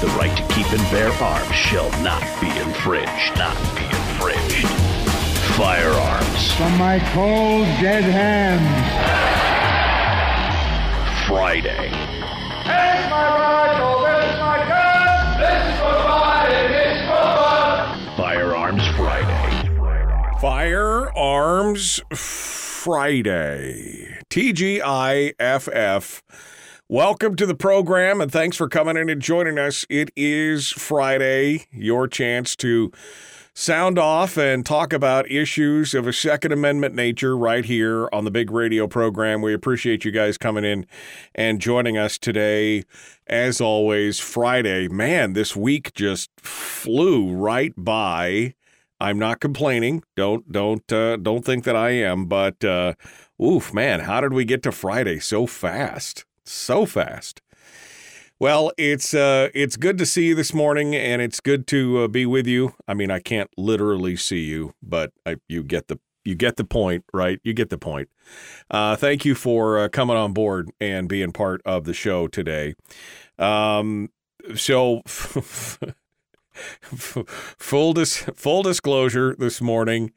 The right to keep and bear arms shall not be infringed. Firearms. From my cold, dead hands. Friday. Here's my rifle, there's my gun. This is for fun, it's for fun. Firearms Friday. Firearms Friday. TGIFF. Welcome to the program, and thanks for coming in and joining us. It is Friday, your chance to sound off and talk about issues of a Second Amendment nature right here on the big radio program. We appreciate you guys coming in and joining us today. As always, Friday. Man, this week just flew right by. I'm not complaining. Don't think that I am, but oof, man, how did we get to Friday so fast? Well, it's good to see you this morning, and it's good to be with you. I mean, I can't literally see you, but you get the point, right? You get the point. Thank you for coming on board and being part of the show today. So full disclosure this morning.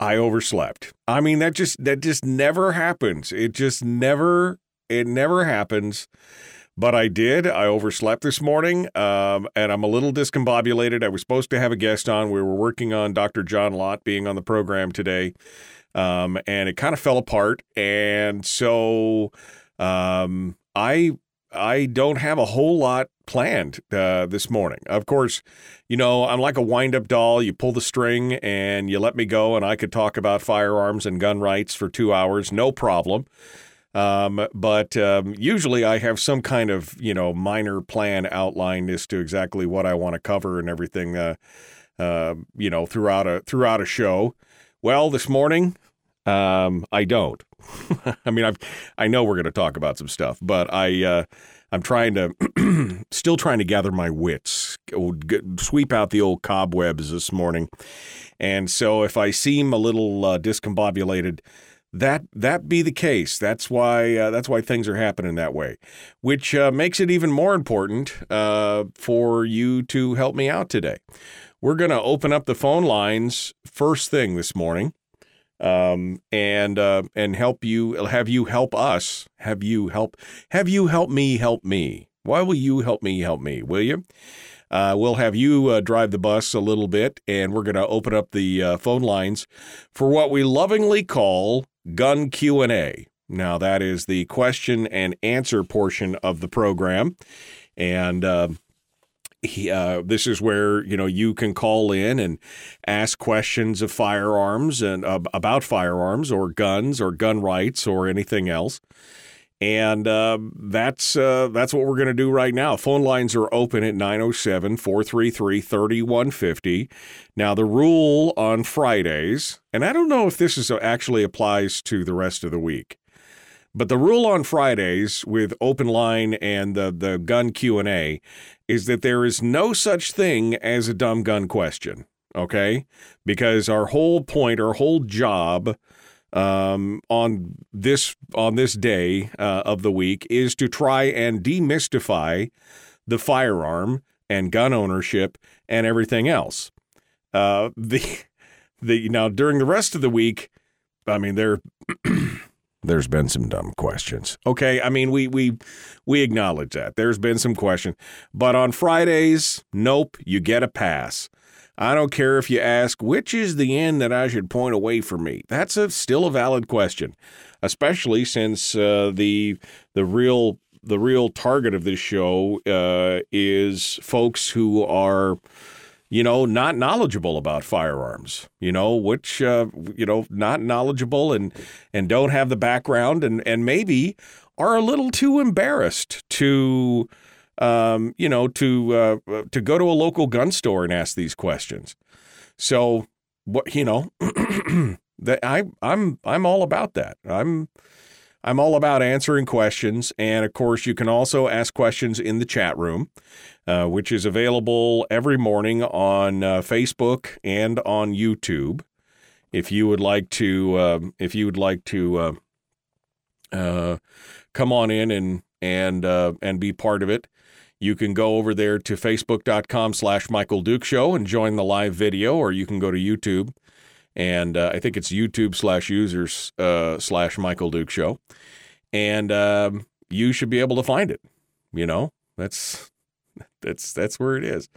I overslept. I mean, that just never happens. It never happens. But I did. I overslept this morning, and I'm a little discombobulated. I was supposed to have a guest on. We were working on Dr. John Lott being on the program today, and it kind of fell apart. And so I don't have a whole lot planned this morning. Of course, you know, I'm like a wind-up doll. You pull the string and you let me go, and I could talk about firearms and gun rights for 2 hours, no problem. But usually I have some kind of, you know, minor plan outlined as to exactly what I want to cover and everything, you know, throughout a show. Well, this morning, I don't. I mean, I know we're going to talk about some stuff, but I'm trying to still trying to gather my wits, sweep out the old cobwebs this morning. And so if I seem a little discombobulated, that be the case. That's why things are happening that way, which makes it even more important for you to help me out today. We're going to open up the phone lines first thing this morning. And help me. Why will you help me? Will you? We'll have you drive the bus a little bit, and we're going to open up the phone lines for what we lovingly call Gun Q&A. Now, that is the question and answer portion of the program, and this is where, you know, you can call in and ask questions of firearms and about firearms or gun rights or anything else. And that's what we're going to do right now. Phone lines are open at 907-433-3150. Now, the rule on Fridays, and I don't know if this is actually applies to the rest of the week, but the rule on Fridays with open line and the gun Q&A is that there is no such thing as a dumb gun question, okay? Because our whole point, our whole job on this day of the week is to try and demystify the firearm and gun ownership and everything else. Now, during the rest of the week, I mean, there's been some dumb questions. Okay, I mean, we acknowledge that. There's been some questions. But on Fridays, nope, you get a pass. I don't care if you ask, which is the end that I should point away from me? That's still a valid question, especially since the real target of this show is folks who are you know, not knowledgeable about firearms, you know, which, you know, not knowledgeable and don't have the background and maybe are a little too embarrassed to, you know, to go to a local gun store and ask these questions. So, you know, that I'm all about that. I'm all about answering questions. And of course, you can also ask questions in the chat room, which is available every morning on Facebook and on YouTube. If you would like to, come on in and be part of it, you can go over there to facebook.com/Michael Duke Show and join the live video, or you can go to YouTube. And I think it's YouTube.com/users/Michael Duke Show. And you should be able to find it. You know, that's where it is.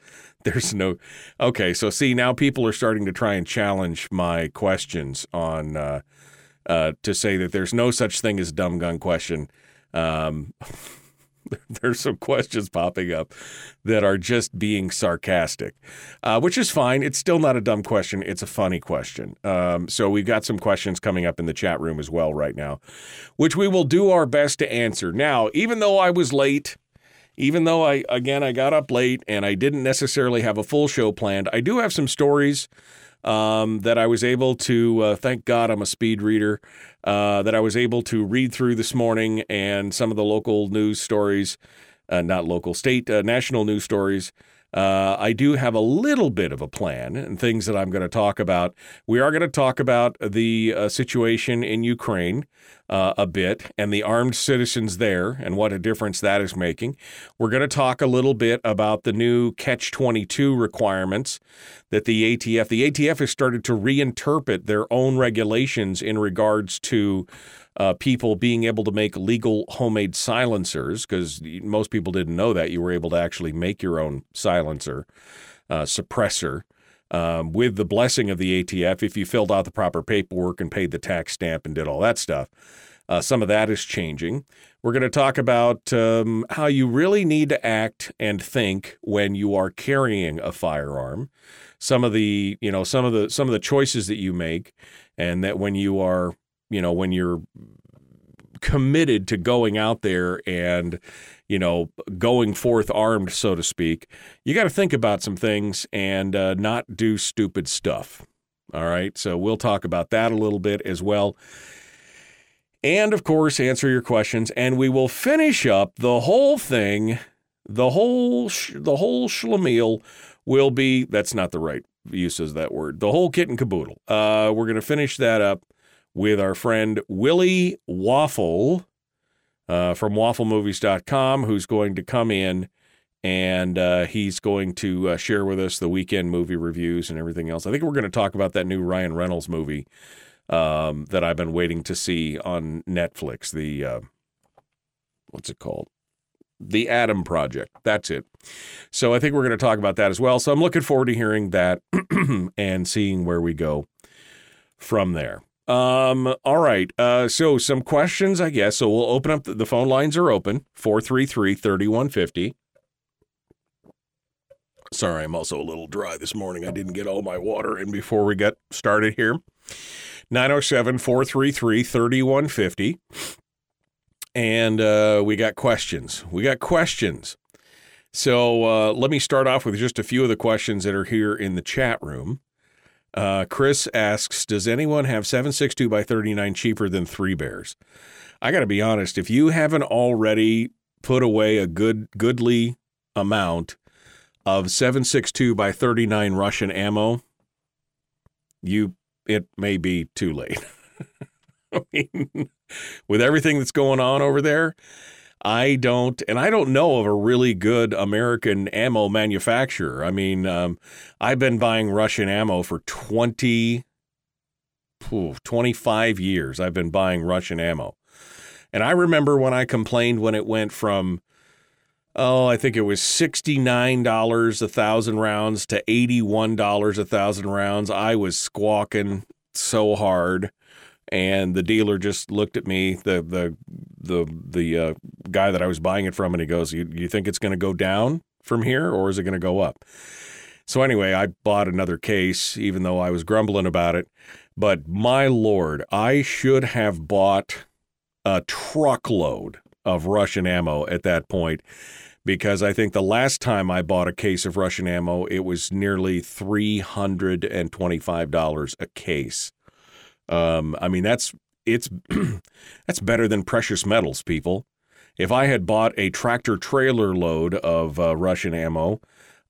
There's no. OK, so see, now people are starting to try and challenge my questions on to say that there's no such thing as dumb gun question. There's some questions popping up that are just being sarcastic, which is fine. It's still not a dumb question. It's a funny question. So we've got some questions coming up in the chat room as well right now, which we will do our best to answer. Now, even though I was late, even though I got up late and I didn't necessarily have a full show planned, I do have some stories that I was able to, thank God I'm a speed reader, that I was able to read through this morning, and some of the local news stories, not local, state, national news stories. I do have a little bit of a plan and things that I'm going to talk about. We are going to talk about the situation in Ukraine a bit, and the armed citizens there and what a difference that is making. We're going to talk a little bit about the new Catch-22 requirements that the ATF has started to reinterpret their own regulations in regards to people being able to make legal homemade silencers, because most people didn't know that you were able to actually make your own silencer, suppressor, with the blessing of the ATF if you filled out the proper paperwork and paid the tax stamp and did all that stuff. Some of that is changing. We're going to talk about how you really need to act and think when you are carrying a firearm. Some of the choices that you make, and that when you are, you know, when you're committed to going out there and, you know, going forth armed, so to speak, you got to think about some things and not do stupid stuff. All right. So we'll talk about that a little bit as well. And of course, answer your questions, and we will finish up the whole thing. The whole schlemiel will be, that's not the right use of that word, the whole kit and caboodle. We're going to finish that up with our friend Willie Waffle from wafflemovies.com, who's going to come in, and he's going to share with us the weekend movie reviews and everything else. I think we're going to talk about that new Ryan Reynolds movie that I've been waiting to see on Netflix. The, what's it called? The Atom Project. That's it. So I think we're going to talk about that as well. So I'm looking forward to hearing that and seeing where we go from there. All right. So some questions, I guess. So we'll open up. The phone lines are open. 433-3150. Sorry, I'm also a little dry this morning. I didn't get all my water in before we got started here. 907-433-3150. And we got questions. So let me start off with just a few of the questions that are here in the chat room. Chris asks, does anyone have 7.62x39 cheaper than Three Bears? I got to be honest, if you haven't already put away a goodly amount of 7.62x39 Russian ammo, it may be too late. I mean, with everything that's going on over there, I don't know of a really good American ammo manufacturer. I mean, I've been buying Russian ammo for 25 years. I've been buying Russian ammo. And I remember when I complained when it went from, I think it was $69 1,000 rounds to $81 1,000 rounds. I was squawking so hard. And the dealer just looked at me, the guy that I was buying it from, and he goes, "You think it's going to go down from here, or is it going to go up?" So anyway, I bought another case, even though I was grumbling about it. But my Lord, I should have bought a truckload of Russian ammo at that point, because I think the last time I bought a case of Russian ammo, it was nearly $325 a case. I mean, that's that's better than precious metals, people. If I had bought a tractor trailer load of Russian ammo,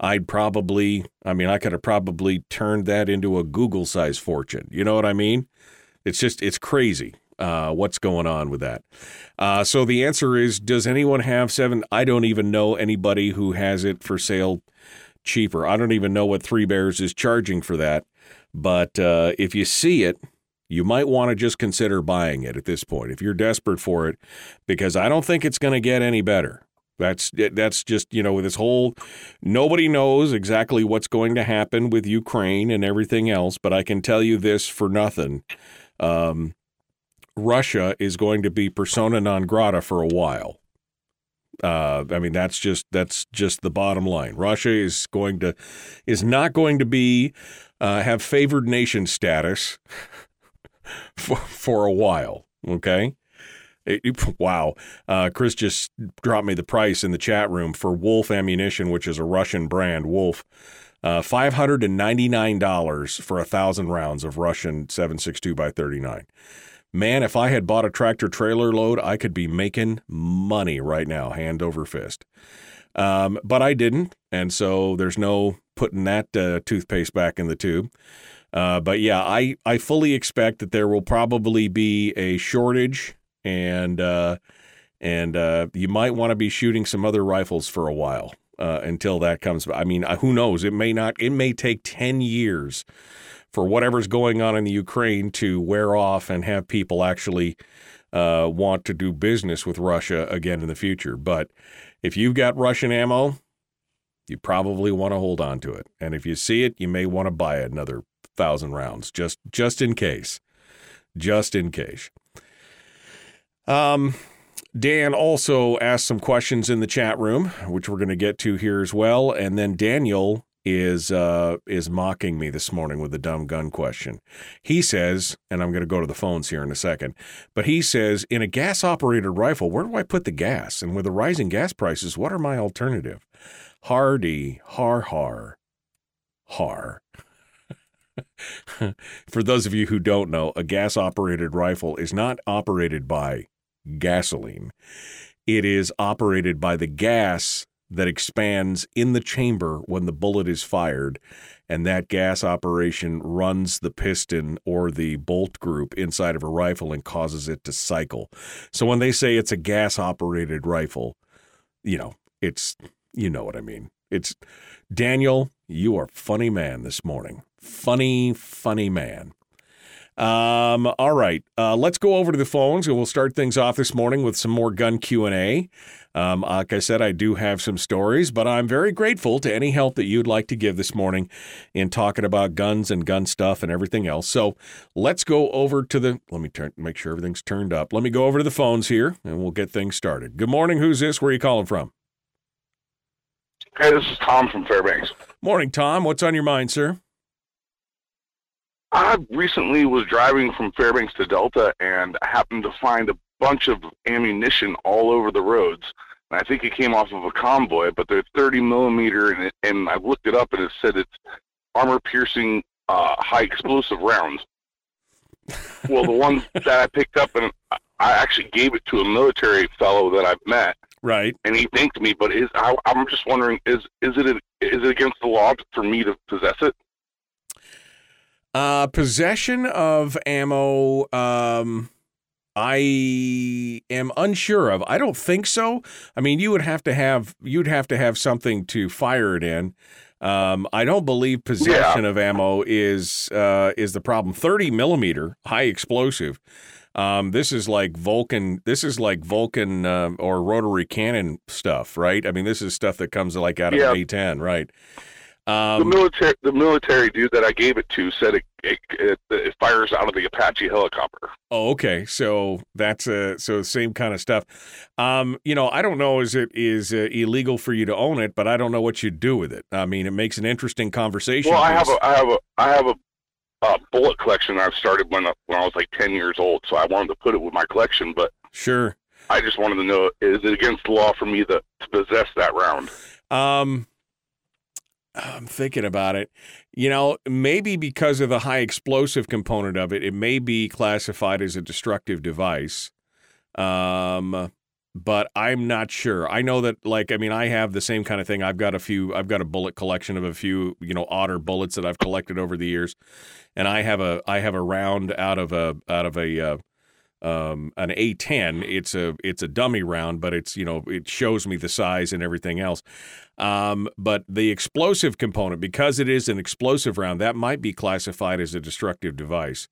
I could have probably turned that into a Google size fortune. You know what I mean? It's crazy. What's going on with that? So the answer is, does anyone have seven? I don't even know anybody who has it for sale cheaper. I don't even know what Three Bears is charging for that. But if you see it, you might want to just consider buying it at this point if you're desperate for it, because I don't think it's going to get any better. That's just, you know, with this whole, nobody knows exactly what's going to happen with Ukraine and everything else. But I can tell you this for nothing. Russia is going to be persona non grata for a while. That's just the bottom line. Russia is not going to have favored nation status for a while. Okay. Wow. Chris just dropped me the price in the chat room for Wolf ammunition, which is a Russian brand, Wolf. $599 for 1,000 rounds of Russian 7.62x39. Man, if I had bought a tractor trailer load, I could be making money right now, hand over fist. But I didn't, and so there's no putting that toothpaste back in the tube. But yeah, I fully expect that there will probably be a shortage, and you might want to be shooting some other rifles for a while until that comes. I mean, who knows? It may take 10 years for whatever's going on in the Ukraine to wear off and have people actually want to do business with Russia again in the future. But if you've got Russian ammo, you probably want to hold on to it. And if you see it, you may want to buy another 1,000 rounds just in case. Just in case. Dan also asked some questions in the chat room, which we're going to get to here as well. And then Daniel is mocking me this morning with the dumb gun question. He says, and I'm going to go to the phones here in a second, but he says, in a gas-operated rifle, where do I put the gas? And with the rising gas prices, what are my alternative? Hardy, har. For those of you who don't know, a gas-operated rifle is not operated by gasoline. It is operated by the gas that expands in the chamber when the bullet is fired, and that gas operation runs the piston or the bolt group inside of a rifle and causes it to cycle. So when they say it's a gas-operated rifle, you know what I mean. It's Daniel, you are a funny man this morning. Funny, funny man. All right. Let's go over to the phones, and we'll start things off this morning with some more gun Q&A. Like I said, I do have some stories, but I'm very grateful to any help that you'd like to give this morning in talking about guns and gun stuff and everything else. So let's go over to make sure everything's turned up. Let me go over to the phones here, and we'll get things started. Good morning. Who's this? Where are you calling from? Hey, this is Tom from Fairbanks. Morning, Tom. What's on your mind, sir? I recently was driving from Fairbanks to Delta and happened to find a bunch of ammunition all over the roads. And I think it came off of a convoy, but they're 30 millimeter, and I looked it up and it said it's armor-piercing, high explosive rounds. Well, the ones that I picked up, and I actually gave it to a military fellow that I've met. Right. And he thanked me, but I'm just wondering, is it against the law for me to possess it? Possession of ammo, I am unsure of. I don't think so. I mean, you'd have to have something to fire it in. I don't believe possession of ammo is the problem. 30 millimeter high explosive. This is like Vulcan. This is like Vulcan or rotary cannon stuff, right? I mean, this is stuff that comes like out of an A-10, right? The military dude that I gave it to said it fires out of the Apache helicopter. Oh, okay. So that's same kind of stuff. I don't know as it is illegal for you to own it, but I don't know what you do with it. I mean, it makes an interesting conversation. Well, I have a bullet collection I've started when I was like 10 years old, so I wanted to put it with my collection, but sure. I just wanted to know, is it against the law for me to possess that round? I'm thinking about it. Maybe because of the high explosive component of it, it may be classified as a destructive device. But I'm not sure. I know that, I have the same kind of thing. I've got a bullet collection of a few, Otter bullets that I've collected over the years, and I have a round out of an A-10. It's a dummy round, but it's it shows me the size and everything else. But the explosive component, because it is an explosive round, that might be classified as a destructive device.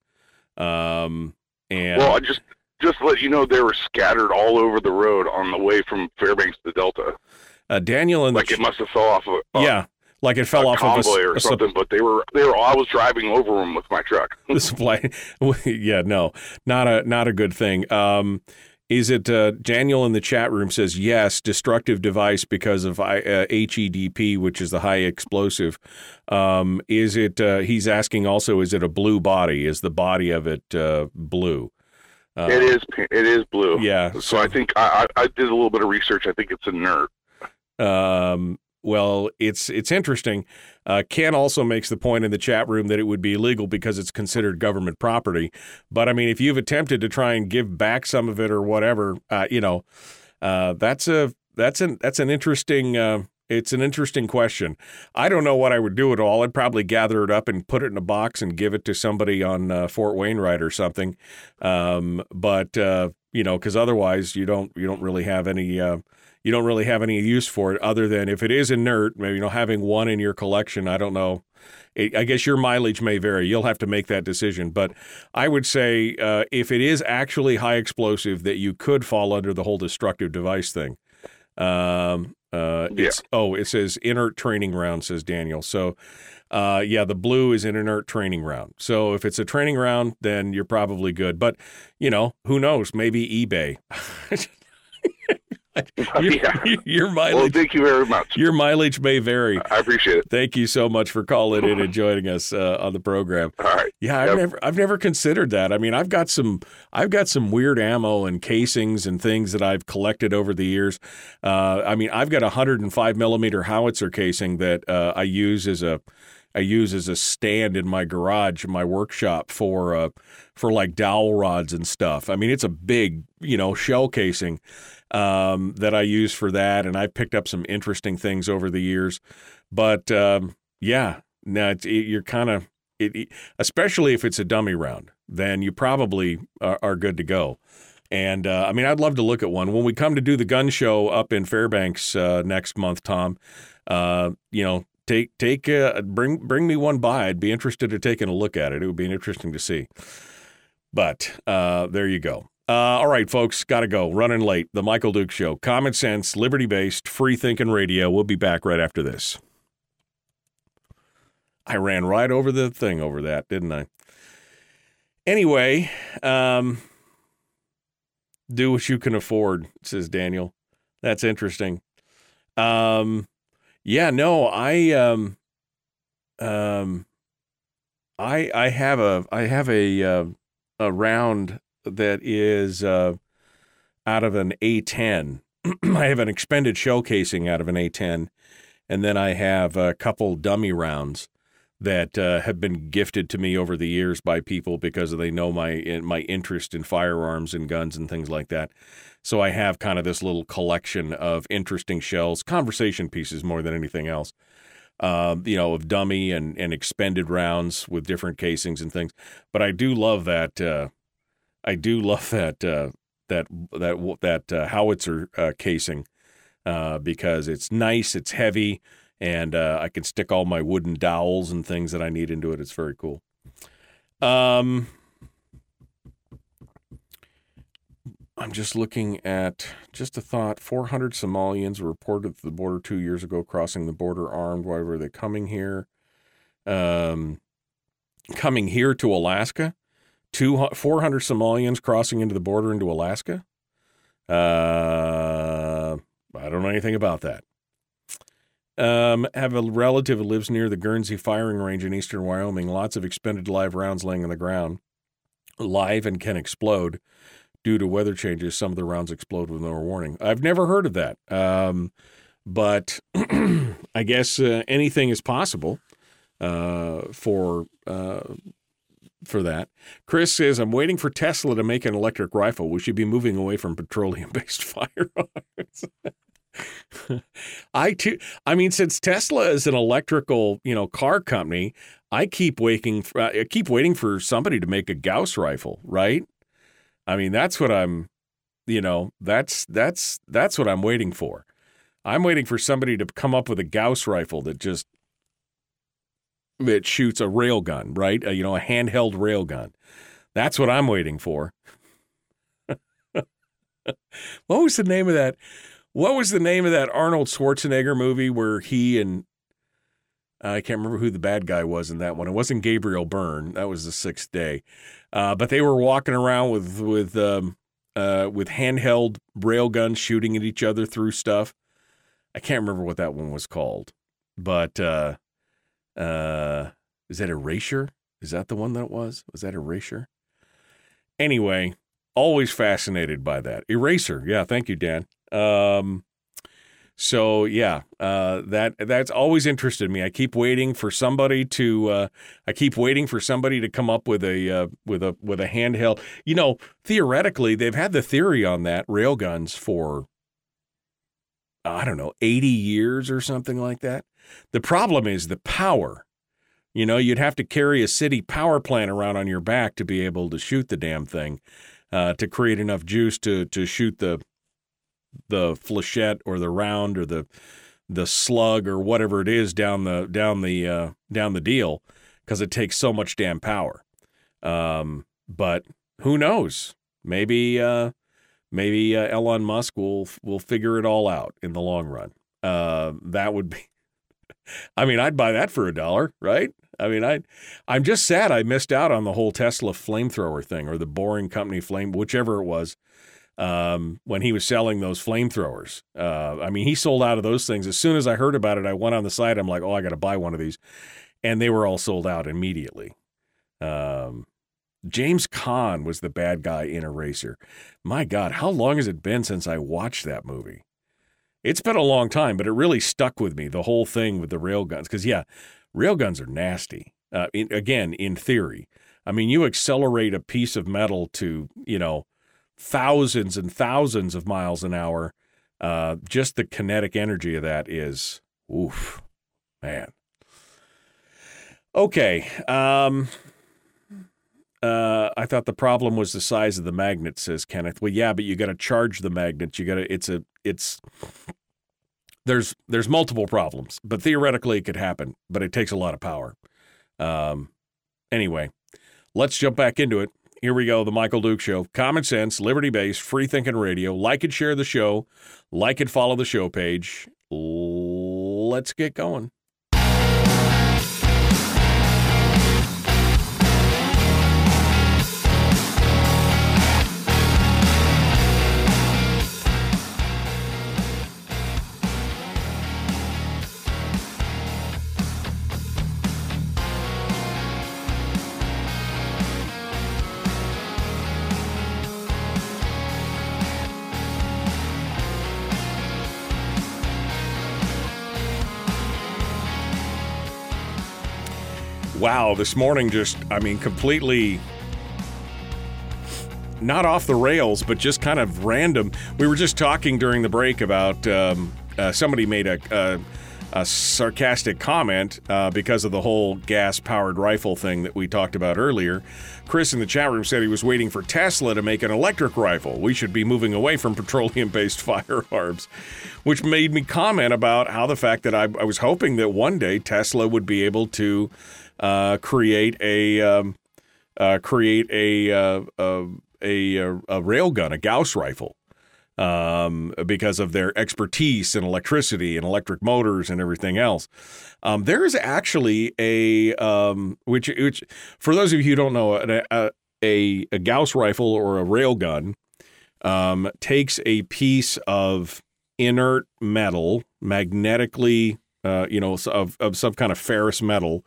Just to let you know, they were scattered all over the road on the way from Fairbanks to Delta. Daniel and it must have fell off of a convoy or something. But they were. I was driving over them with my truck. The supply, yeah, no, not a good thing. Is it Daniel in the chat room says yes, destructive device because of HEDP, which is the high explosive. Is it? He's asking also, is it a blue body? Is the body of it blue? It is blue. Yeah. So I think I did a little bit of research. I think it's inert. Well, it's interesting. Ken also makes the point in the chat room that it would be illegal because it's considered government property. But I mean, if you've attempted to try and give back some of it or whatever, that's an interesting. It's an interesting question. I don't know what I would do at all. I'd probably gather it up and put it in a box and give it to somebody on Fort Wainwright or something. Because otherwise you don't really have any use for it other than if it is inert. Maybe having one in your collection. I don't know. I guess your mileage may vary. You'll have to make that decision. But I would say if it is actually high explosive, that you could fall under the whole destructive device thing. It says inert training round, says Daniel. So, the blue is an inert training round. So if it's a training round, then you're probably good. But, who knows? Maybe eBay. Your mileage. Well, thank you very much. Your mileage may vary. I appreciate it. Thank you so much for calling in and joining us on the program. All right. Yeah, I've never considered that. I mean, I've got some weird ammo and casings and things that I've collected over the years. I've got a 105 millimeter howitzer casing that I use as a stand in my garage, in my workshop for like dowel rods and stuff. I mean, it's a big, shell casing that I use for that. And I picked up some interesting things over the years. But especially if it's a dummy round, then you probably are good to go. And I'd love to look at one when we come to do the gun show up in Fairbanks next month, Tom. Bring me one by. I'd be interested in taking a look at it. It would be interesting to see. But there you go. All right, folks, got to go. Running late. The Michael Duke Show. Common sense, liberty-based, free-thinking radio. We'll be back right after this. I ran right over the thing over that, didn't I? Anyway, do what you can afford, says Daniel. That's interesting. I have a round that is out of an A-10. I have an expended shell casing out of an A-10, and then I have a couple dummy rounds that have been gifted to me over the years by people because they know my interest in firearms and guns and things like that. So I have kind of this little collection of interesting shells, conversation pieces more than anything else, of dummy and expended rounds with different casings and things. But I do love that. I do love that howitzer casing because it's nice, it's heavy, and I can stick all my wooden dowels and things that I need into it. It's very cool. I'm just looking at just a thought. 400 Somalians were reported to the border 2 years ago, crossing the border armed. Why were they coming here? Coming here to Alaska? 400 Somalians crossing into the border into Alaska? I don't know anything about that. Have a relative who lives near the Guernsey firing range in eastern Wyoming. Lots of expended live rounds laying on the ground. Live and can explode. Due to weather changes, some of the rounds explode with no warning. I've never heard of that. But I guess anything is possible for that. Chris says, I'm waiting for Tesla to make an electric rifle. We should be moving away from petroleum-based firearms. I mean, since Tesla is an electrical, car company, I keep waiting for somebody to make a Gauss rifle, right? I mean, that's what that's what I'm waiting for. I'm waiting for somebody to come up with a Gauss rifle that shoots a railgun, right? A handheld railgun. That's what I'm waiting for. What was the name of that Arnold Schwarzenegger movie where he and I can't remember who the bad guy was in that one. It wasn't Gabriel Byrne. That was The Sixth Day. But they were walking around with handheld railguns shooting at each other through stuff. I can't remember what that one was called. But is that Eraser? Is that the one that it was? Was that Eraser? Anyway, always fascinated by that. Eraser. Yeah, thank you, Dan. So, yeah, that's always interested me. I keep waiting for somebody to come up with a handheld. Theoretically, they've had the theory on that railguns for, 80 years or something like that. The problem is the power. You'd have to carry a city power plant around on your back to be able to shoot the damn thing, to create enough juice to shoot the flechette or the round or the slug or whatever it is down the deal, because it takes so much damn power. But who knows? Maybe Elon Musk will figure it all out in the long run. That would be. I mean, I'd buy that for $1, right? I mean, I'm just sad I missed out on the whole Tesla flamethrower thing, or the Boring Company whichever it was. When he was selling those flamethrowers. He sold out of those things. As soon as I heard about it, I went on the site. I'm like, I got to buy one of these. And they were all sold out immediately. James Caan was the bad guy in Eraser. My God, how long has it been since I watched that movie? It's been a long time, but it really stuck with me, the whole thing with the railguns. Because, yeah, railguns are nasty. In theory. I mean, you accelerate a piece of metal to, thousands and thousands of miles an hour, just the kinetic energy of that is, oof, man. Okay. I thought the problem was the size of the magnet, says Kenneth. Well, yeah, but you got to charge the magnet. There's multiple problems, but theoretically it could happen, but it takes a lot of power. Anyway, let's jump back into it. Here we go, The Michael Duke Show. Common sense, liberty-based, free-thinking radio. Like and share the show. Like and follow the show page. Let's get going. Wow, this morning completely not off the rails, but just kind of random. We were just talking during the break about somebody made a sarcastic comment because of the whole gas-powered rifle thing that we talked about earlier. Chris in the chat room said he was waiting for Tesla to make an electric rifle. We should be moving away from petroleum-based firearms, which made me comment about how the fact that I was hoping that one day Tesla would be able to create a a rail gun, a Gauss rifle, because of their expertise in electricity and electric motors and everything else. There is actually a which for those of you who don't know, a Gauss rifle or a rail gun takes a piece of inert metal, magnetically, of some kind of ferrous metal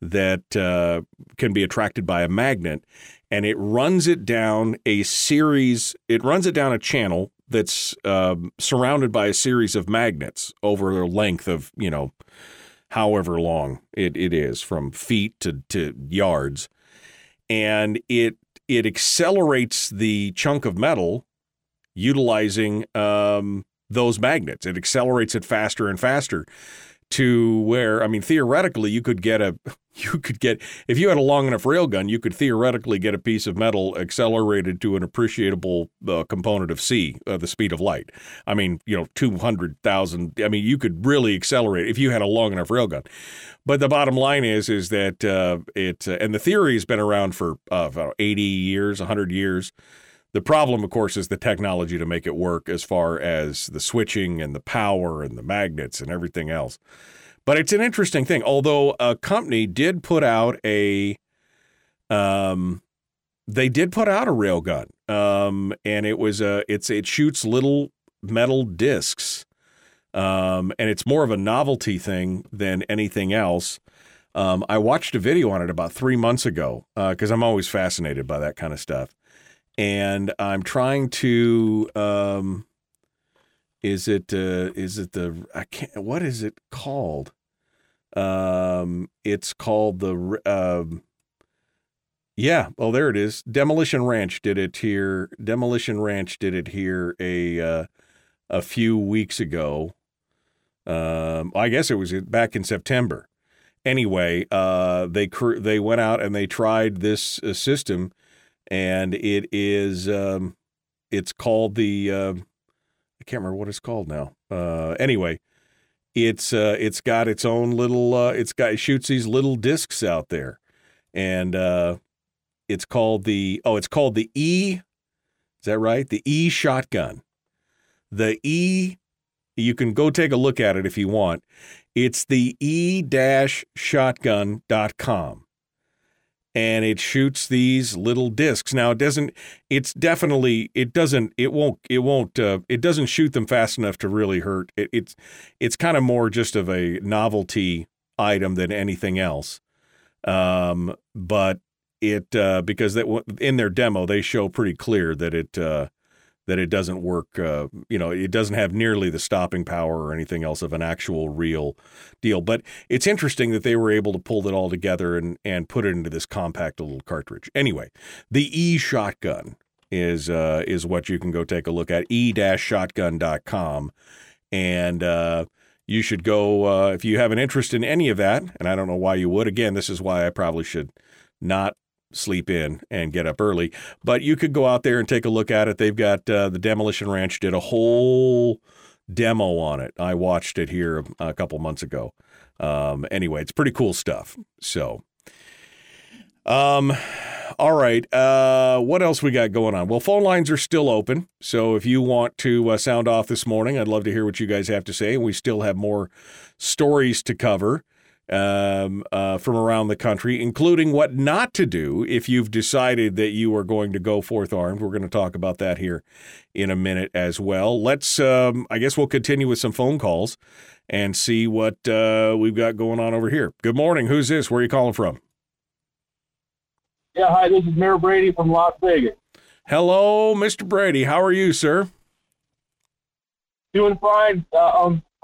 that can be attracted by a magnet, and it runs it down a series. It runs it down a channel that's surrounded by a series of magnets over the length of, however long it is, from feet to yards. And it accelerates the chunk of metal utilizing those magnets. It accelerates it faster and faster to where, theoretically, you could get if you had a long enough railgun, you could theoretically get a piece of metal accelerated to an appreciable component of c, the speed of light. 200,000. You could really accelerate if you had a long enough railgun. But the bottom line is that and the theory has been around for 80 years, 100 years. The problem, of course, is the technology to make it work, as far as the switching and the power and the magnets and everything else. But it's an interesting thing, although a company did put out a railgun, and it was it shoots little metal discs, and it's more of a novelty thing than anything else. I watched a video on it about 3 months ago, because I'm always fascinated by that kind of stuff. And I'm trying to, what is it called? It's called there it is. Demolition Ranch did it here a few weeks ago. I guess it was back in September. Anyway, they went out and they tried this system. And it is, it's called I can't remember what it's called now. Anyway, it's got its own little, it shoots these little discs out there, and it's called the E. Is that right? The E-Shotgun. The E. You can go take a look at it if you want. It's the E-Shotgun.com. And it shoots these little discs. Now it doesn't shoot them fast enough to really hurt. It's kind of more just of a novelty item than anything else. But it, because in their demo, they show pretty clear that it doesn't work. It doesn't have nearly the stopping power or anything else of an actual real deal. But it's interesting that they were able to pull it all together and put it into this compact little cartridge. Anyway, the E-Shotgun is what you can go take a look at, e-shotgun.com. And you should go if you have an interest in any of that. And I don't know why you would. Again, this is why I probably should not sleep in and get up early, but you could go out there and take a look at it. They've got the Demolition Ranch did a whole demo on it. I watched it here a couple months ago. Anyway, it's pretty cool stuff. So, all right. What else we got going on? Well, phone lines are still open. So if you want to sound off this morning, I'd love to hear what you guys have to say. We still have more stories to cover from around the country, including what not to do if you've decided that you are going to go forth armed. We're going to talk about that here in a minute as well. Let's, I guess we'll continue with some phone calls and see what we've got going on over here. Good morning. Who's this? Where are you calling from? Yeah, hi, this is Mayor Brady from Las Vegas. Hello, Mr. Brady. How are you, sir? Doing fine.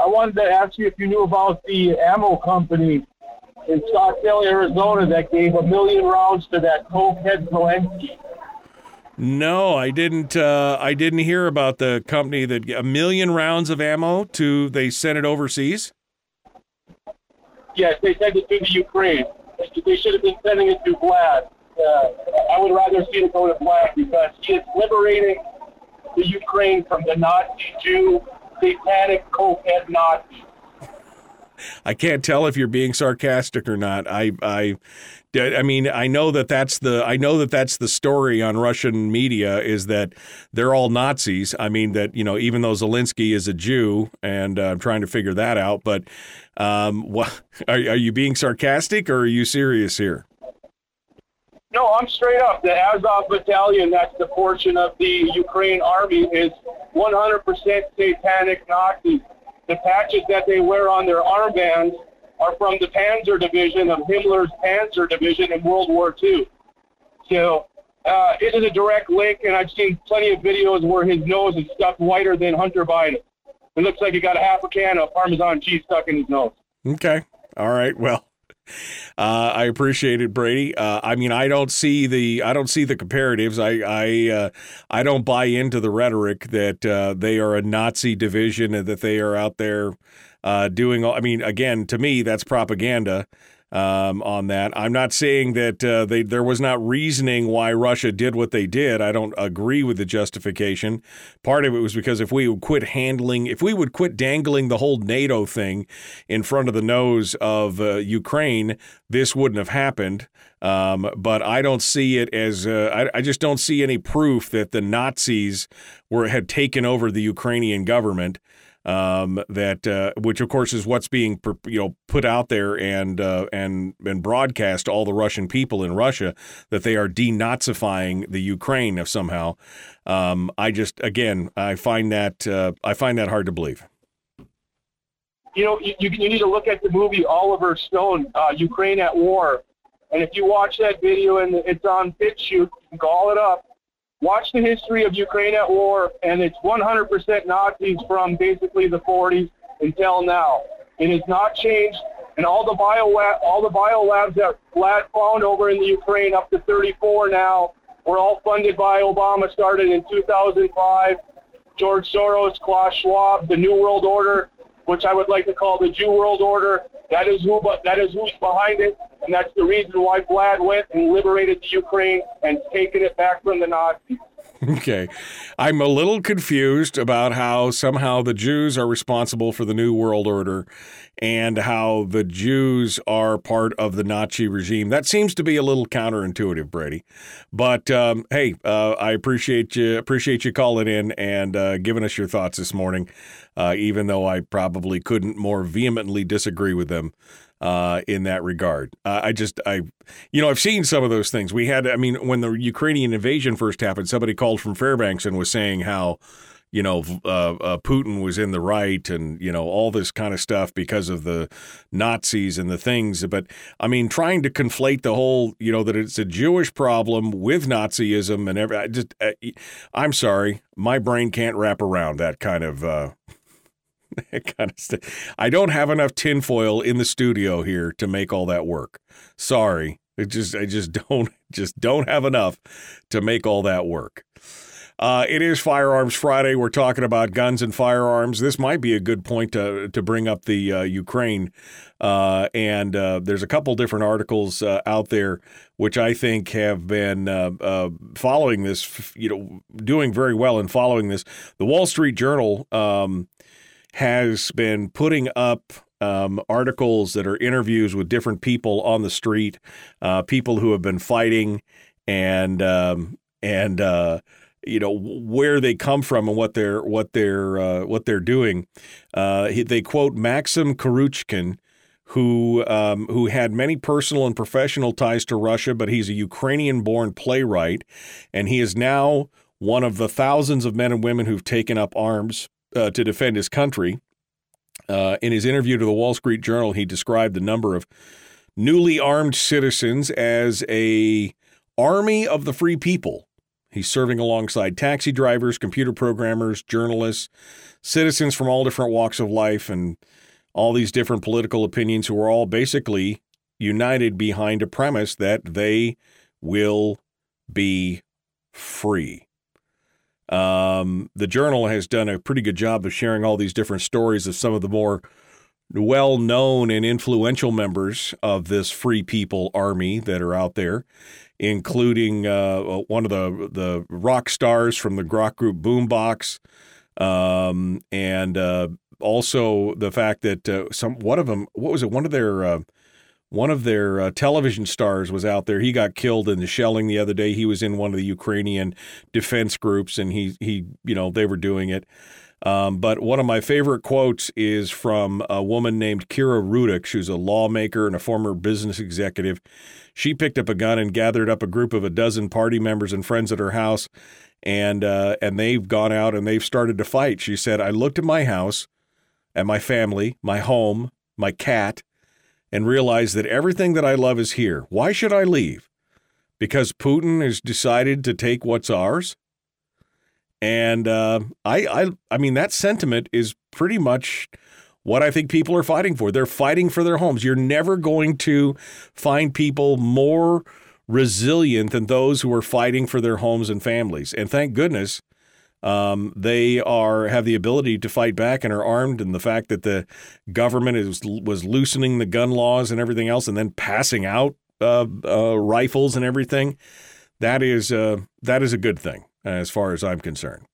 I wanted to ask you if you knew about the ammo company in Scottsdale, Arizona, that gave 1 million rounds to that cokehead Zelensky. No, I didn't. I didn't hear about the company that 1 million rounds of ammo to. They sent it overseas. Yes, they sent it to the Ukraine. They should have been sending it to Vlad. I would rather see it go to Vlad because he is liberating the Ukraine from the Nazi Jew satanic cokehead Nazi. I can't tell if you're being sarcastic or not. I mean, I know that that's the story on Russian media, is that they're all Nazis. I mean, that, you know, even though Zelensky is a Jew, and I'm trying to figure that out. But are you being sarcastic, or are you serious here? No, I'm straight up. The Azov Battalion, that's the portion of the Ukraine army, is 100% satanic Nazis. The patches that they wear on their armbands are from the Panzer Division of Himmler's Panzer Division in World War II. So it is a direct link, and I've seen plenty of videos where his nose is stuck whiter than Hunter Biden. It looks like he got a half a can of Parmesan cheese stuck in his nose. Okay. All right. Well, I appreciate it, Brady. I mean, I don't see the comparatives. I don't buy into the rhetoric that they are a Nazi division and that they are out there doing all. I mean, again, to me, that's propaganda. On that, I'm not saying that there was not reasoning why Russia did what they did. I don't agree with the justification. Part of it was because if we would quit dangling the whole NATO thing in front of the nose of Ukraine, this wouldn't have happened. But I don't see it as I just don't see any proof that the Nazis had taken over the Ukrainian government. Which of course is what's being put out there and broadcast to all the Russian people in Russia, that they are denazifying the Ukraine somehow. I find that hard to believe. You know, you need to look at the movie Oliver Stone, Ukraine at War, and if you watch that video, and it's on BitChute, you can call it up. Watch the history of Ukraine at War, and it's 100% Nazis from basically the 40s until now. It has not changed, and all the bio labs that Vlad found over in the Ukraine up to 34 now were all funded by Obama, started in 2005. George Soros, Klaus Schwab, the New World Order, which I would like to call the Jew World Order. That is who's behind it, and that's the reason why Vlad went and liberated the Ukraine and taken it back from the Nazis. Okay. I'm a little confused about how somehow the Jews are responsible for the New World Order and how the Jews are part of the Nazi regime. That seems to be a little counterintuitive, Brady. But, hey, I appreciate you calling in and giving us your thoughts this morning, even though I probably couldn't more vehemently disagree with them. In that regard, I've seen some of those things. When the Ukrainian invasion first happened, somebody called from Fairbanks and was saying how, Putin was in the right and, all this kind of stuff because of the Nazis and the things. But I mean, trying to conflate the whole, that it's a Jewish problem with Nazism and everything. I'm sorry, my brain can't wrap around that kind of. Kind of stuff. I don't have enough tinfoil in the studio here to make all that work. Sorry, I just don't have enough to make all that work. It is Firearms Friday. We're talking about guns and firearms. This might be a good point to bring up the Ukraine. And there's a couple different articles out there which I think have been following this, doing very well and following this. The Wall Street Journal has been putting up articles that are interviews with different people on the street, people who have been fighting and where they come from and what they're doing. They quote Maxim Kuruchkin, who had many personal and professional ties to Russia, but he's a Ukrainian-born playwright, and he is now one of the thousands of men and women who've taken up arms to defend his country. In his interview to the Wall Street Journal, he described the number of newly armed citizens as an army of the free people. He's serving alongside taxi drivers, computer programmers, journalists, citizens from all different walks of life and all these different political opinions, who are all basically united behind a premise that they will be free. The Journal has done a pretty good job of sharing all these different stories of some of the more well-known and influential members of this Free People Army that are out there, including one of the rock stars from the rock group Boombox, and Also, the fact that one of their television stars was out there. He got killed in the shelling the other day. He was in one of the Ukrainian defense groups, and he they were doing it. But one of my favorite quotes is from a woman named Kira Rudick. She's a lawmaker and a former business executive. She picked up a gun and gathered up a group of a dozen party members and friends at her house, and they've gone out and they've started to fight. She said, "I looked at my house, at my family, my home, my cat, and realized that everything that I love is here. Why should I leave? Because Putin has decided to take what's ours?" And I mean, that sentiment is pretty much what I think people are fighting for. They're fighting for their homes. You're never going to find people more resilient than those who are fighting for their homes and families. And thank goodness they have the ability to fight back and are armed. And the fact that the government was loosening the gun laws and everything else, and then passing out rifles and everything, that is a good thing, as far as I'm concerned.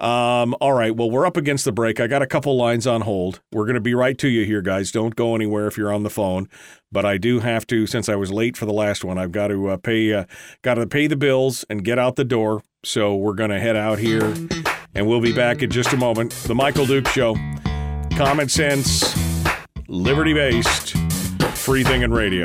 All right. Well, we're up against the break. I got a couple lines on hold. We're going to be right to you here, guys. Don't go anywhere if you're on the phone. But I do have to, since I was late for the last one, I've got to pay the bills and get out the door. So we're going to head out here, and we'll be back in just a moment. The Michael Duke Show. Common sense, liberty-based, free thinking radio.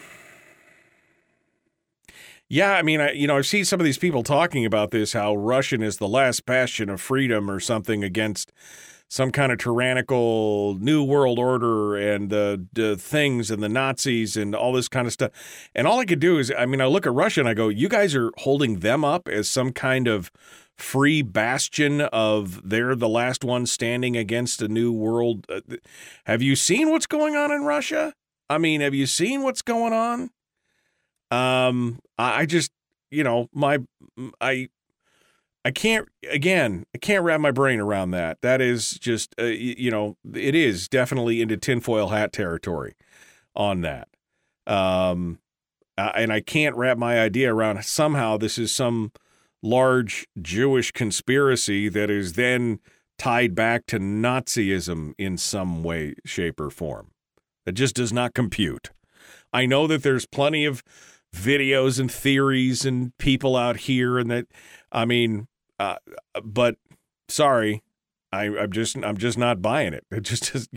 yeah, I mean, I've seen some of these people talking about this, how Russian is the last bastion of freedom or something against some kind of tyrannical New World Order and the things and the Nazis and all this kind of stuff. And all I could do is, I mean, I look at Russia and I go, you guys are holding them up as some kind of free bastion of they're the last one standing against a new world. Have you seen what's going on in Russia? I mean, have you seen what's going on? I just, I can't wrap my brain around that. That is just, it is definitely into tinfoil hat territory on that. And I can't wrap my idea around somehow this is some large Jewish conspiracy that is then tied back to Nazism in some way, shape, or form. That just does not compute. I know that there's plenty of videos and theories and people out here, and that, I mean, but sorry, I'm just not buying it. It just is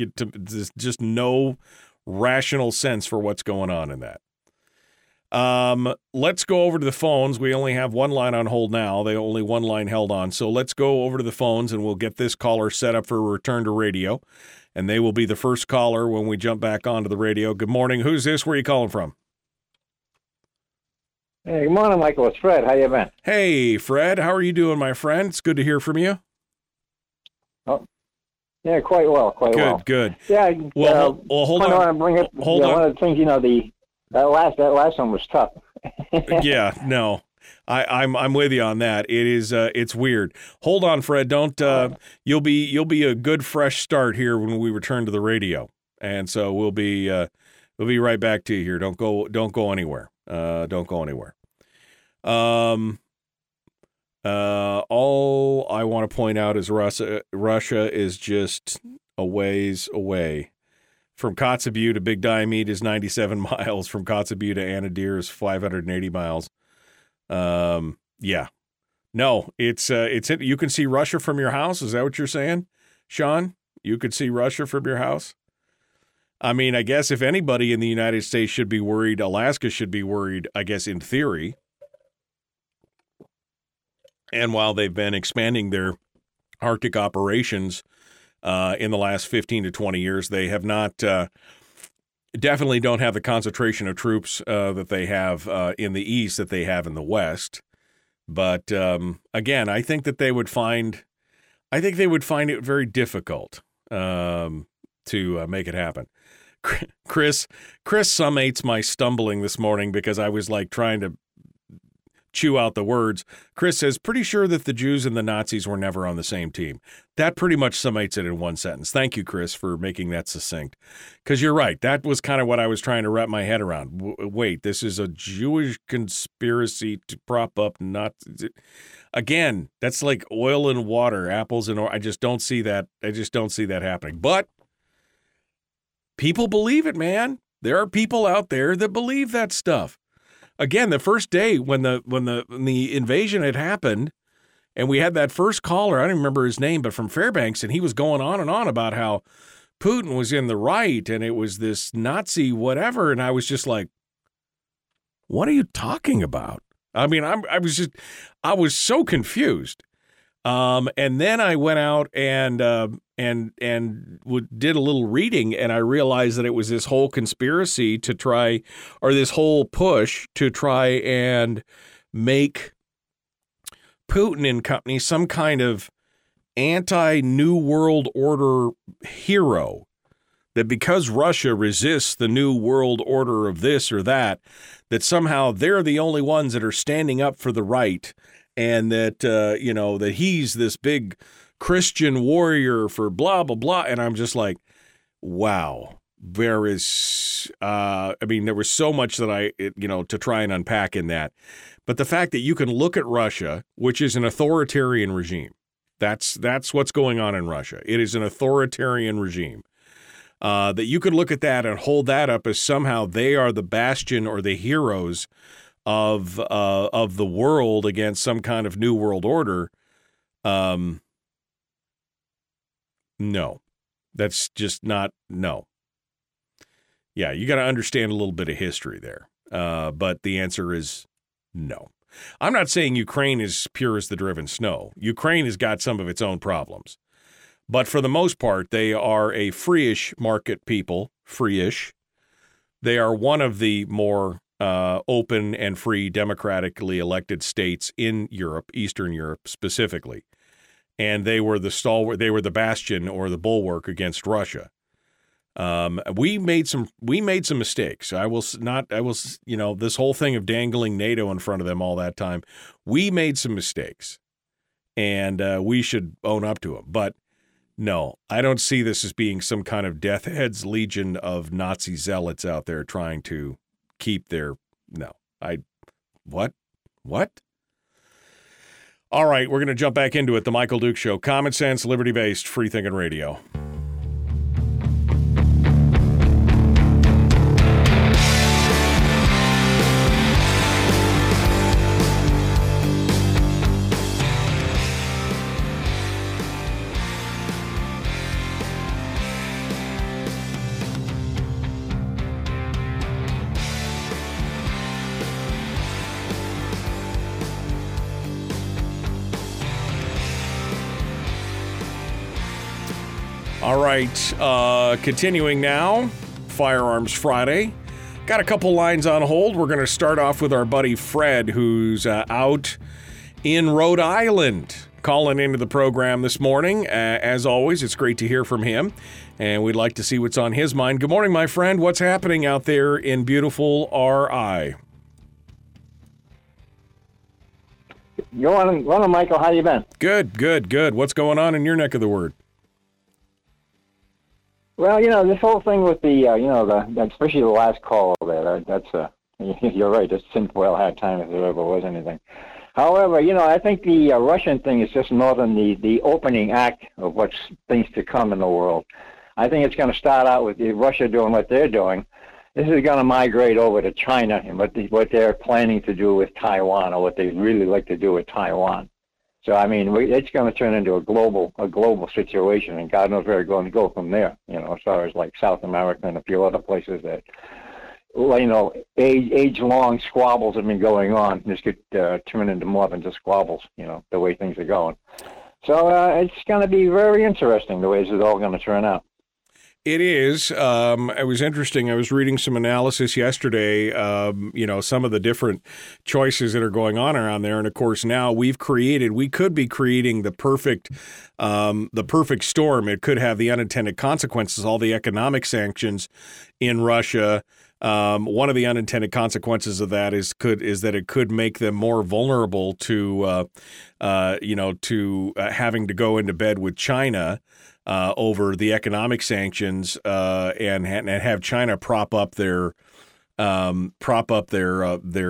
just no rational sense for what's going on in that. Let's go over to the phones. We only have one line on hold now. They only one line held on. So let's go over to the phones, and we'll get this caller set up for a return to radio, and they will be the first caller when we jump back onto the radio. Good morning. Who's this? Where are you calling from? Hey, good morning, Michael. It's Fred. How you been? Hey, Fred. How are you doing, my friend? It's good to hear from you. Oh, yeah, quite well. Good. Yeah. Well, hold on. Hold on. One of the things, that last one was tough. Yeah. No, I'm with you on that. It is. It's weird. Hold on, Fred. Don't. You'll be a good fresh start here when we return to the radio, and so we'll be right back to you here. Don't go anywhere. Don't go anywhere. All I want to point out is Russia is just a ways away. From Kotzebue to Big Diomede is 97 miles. From Kotzebue to Anadir is 580 miles. Yeah. No, it's you can see Russia from your house. Is that what you're saying, Sean? You could see Russia from your house? I mean, I guess if anybody in the United States should be worried, Alaska should be worried, I guess, in theory. And while they've been expanding their Arctic operations in the last 15 to 20 years, they have not definitely don't have the concentration of troops that they have in the east that they have in the west. But again, I think they would find it very difficult to make it happen. Chris summates my stumbling this morning because I was like trying to chew out the words. Chris says, pretty sure that the Jews and the Nazis were never on the same team. That pretty much summates it in one sentence. Thank you, Chris, for making that succinct, because you're right. That was kind of what I was trying to wrap my head around. Wait, this is a Jewish conspiracy to prop up Nazis. Again, that's like oil and water, apples and oranges. I just don't see that. I just don't see that happening. But people believe it, man. There are people out there that believe that stuff. Again, the first day when the invasion had happened, and we had that first caller, I don't remember his name, but from Fairbanks, and he was going on and on about how Putin was in the right and it was this Nazi whatever, and I was just like, "What are you talking about?" I mean, I was so confused. And then I went out and did a little reading, and I realized that it was this whole conspiracy to try, or this whole push to try and make Putin and company some kind of anti-New World Order hero, that because Russia resists the New World Order of this or that, that somehow they're the only ones that are standing up for the right, and that, that he's this big Christian warrior for blah, blah, blah. And I'm just like, wow, there was so much that to try and unpack in that. But the fact that you can look at Russia, which is an authoritarian regime, that's what's going on in Russia. It is an authoritarian regime. That you could look at that and hold that up as somehow they are the bastion or the heroes of the world against some kind of new world order. No, that's just not. No. Yeah, you got to understand a little bit of history there. But the answer is no. I'm not saying Ukraine is pure as the driven snow. Ukraine has got some of its own problems. But for the most part, they are a free-ish market people, free-ish. They are one of the more open and free democratically elected states in Europe, Eastern Europe specifically. And they were the stalwart, they were the bastion or the bulwark against Russia. We made some mistakes. This whole thing of dangling NATO in front of them all that time, we made some mistakes, and we should own up to them. But no, I don't see this as being some kind of death heads legion of Nazi zealots out there trying to keep their, no, I, what? All right, we're going to jump back into it. The Michael Duke Show, common sense, liberty-based, free thinking radio. All right, continuing now, Firearms Friday. Got a couple lines on hold. We're going to start off with our buddy Fred, who's out in Rhode Island, calling into the program this morning. As always, it's great to hear from him, and we'd like to see what's on his mind. Good morning, my friend. What's happening out there in beautiful RI? Good morning, Michael. How you been? Good. What's going on in your neck of the word? Well, this whole thing with the, especially the last call there, you're right, it's tinfoil hat time if there ever was anything. However, I think the Russian thing is just more than the opening act of what's things to come in the world. I think it's going to start out with Russia doing what they're doing. This is going to migrate over to China and what they're planning to do with Taiwan, or what they really like to do with Taiwan. So, it's going to turn into a global situation, and God knows where it's going to go from there, as far as like South America and a few other places that, age-long squabbles have been going on. This could turn into more than just squabbles, the way things are going. So it's going to be very interesting the way this is all going to turn out. It is. It was interesting. I was reading some analysis yesterday, some of the different choices that are going on around there. And of course, now we could be creating the perfect storm. It could have the unintended consequences, all the economic sanctions in Russia. One of the unintended consequences of that is that it could make them more vulnerable to having to go into bed with China. Over the economic sanctions and have China prop up their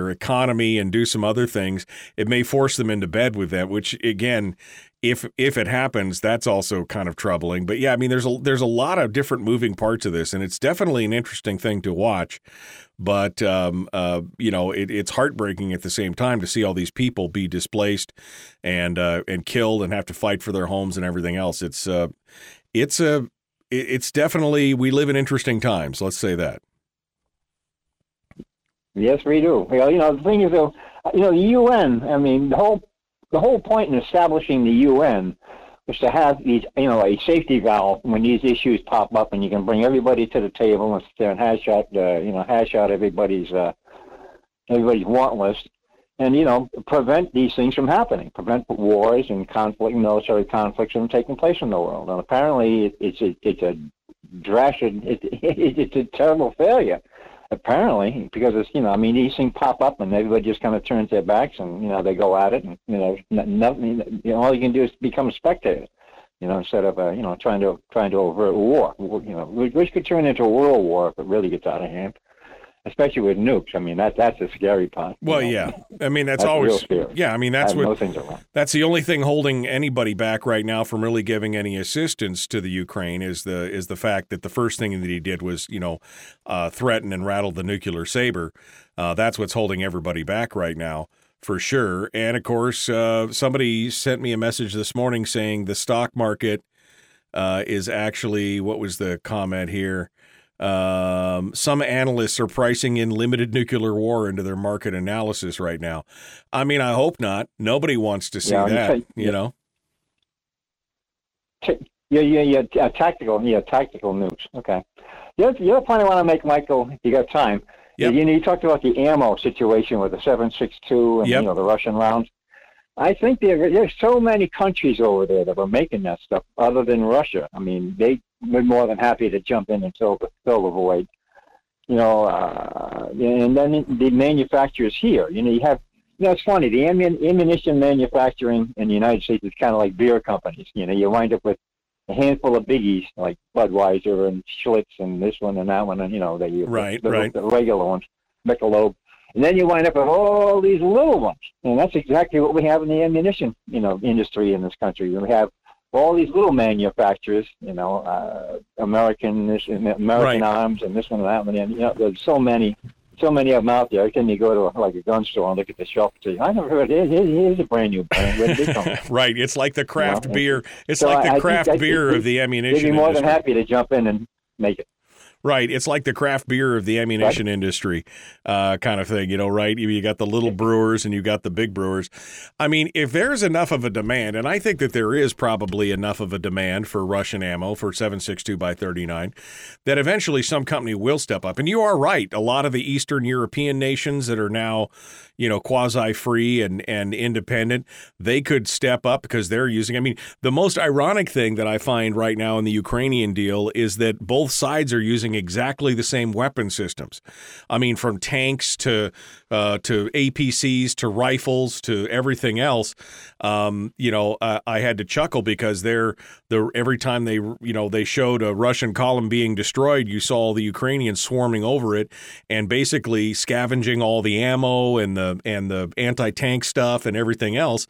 economy and do some other things. It may force them into bed with that, which again, if it happens, that's also kind of troubling. But yeah, I mean, there's a lot of different moving parts of this, and it's definitely an interesting thing to watch. But it's heartbreaking at the same time to see all these people be displaced and killed and have to fight for their homes and everything else. It's definitely, we live in interesting times. Let's say that. Yes, we do. Well, the thing is, though, the UN. I mean, the whole point in establishing the UN was to have these, a safety valve when these issues pop up, and you can bring everybody to the table and sit there and hash out everybody's want list, and prevent these things from happening, prevent wars and conflict, military conflicts from taking place in the world. And apparently, it's a terrible failure. Apparently, because these things pop up and everybody just kind of turns their backs and they go at it, and nothing. All you can do is become a spectator, instead of trying to avert war, which could turn into a world war if it really gets out of hand, especially with nukes. I mean, that's the scary part. Well, yeah, I mean that's always scary. Yeah, I mean that's the only thing holding anybody back right now from really giving any assistance to the Ukraine is the fact that the first thing that he did was threaten and rattle the nuclear saber. That's what's holding everybody back right now, for sure. And of course, somebody sent me a message this morning saying the stock market is actually, what was the comment here? Some analysts are pricing in limited nuclear war into their market analysis right now. I mean, I hope not. Nobody wants to see that. Tactical nukes. Okay. The other point I want to make, Michael, if you got time. Yep. You talked about the ammo situation with the 7.62 and the Russian rounds. I think there's so many countries over there that are making that stuff other than Russia. I mean, they were more than happy to jump in and fill the void. And then the manufacturers here. You have, it's funny, the ammunition manufacturing in the United States is kind of like beer companies. You wind up with a handful of biggies like Budweiser and Schlitz and this one and that one, and the regular ones, Michelob. And then you wind up with all these little ones. And that's exactly what we have in the ammunition, industry in this country. We have all these little manufacturers, American Arms and this one and that one. And, there's so many of them out there. Can you go to a gun store and look at the shelf and say, I never heard it. Here's a brand new brand. Where did it come from? Right. It's like the craft beer. It's so like the craft beer of the ammunition industry. They'd be more than happy to jump in and make it. Right. It's like the craft beer of the ammunition industry kind of thing, right? You got the little brewers and you got the big brewers. I mean, if there's enough of a demand, and I think that there is probably enough of a demand for Russian ammo for 7.62x39, that eventually some company will step up. And you are right. A lot of the Eastern European nations that are now, quasi-free and independent, they could step up because they're using. I mean, the most ironic thing that I find right now in the Ukrainian deal is that both sides are using exactly the same weapon systems. I mean, from tanks to APCs to rifles to everything else. I had to chuckle because every time they showed a Russian column being destroyed, you saw the Ukrainians swarming over it and basically scavenging all the ammo and the anti-tank stuff and everything else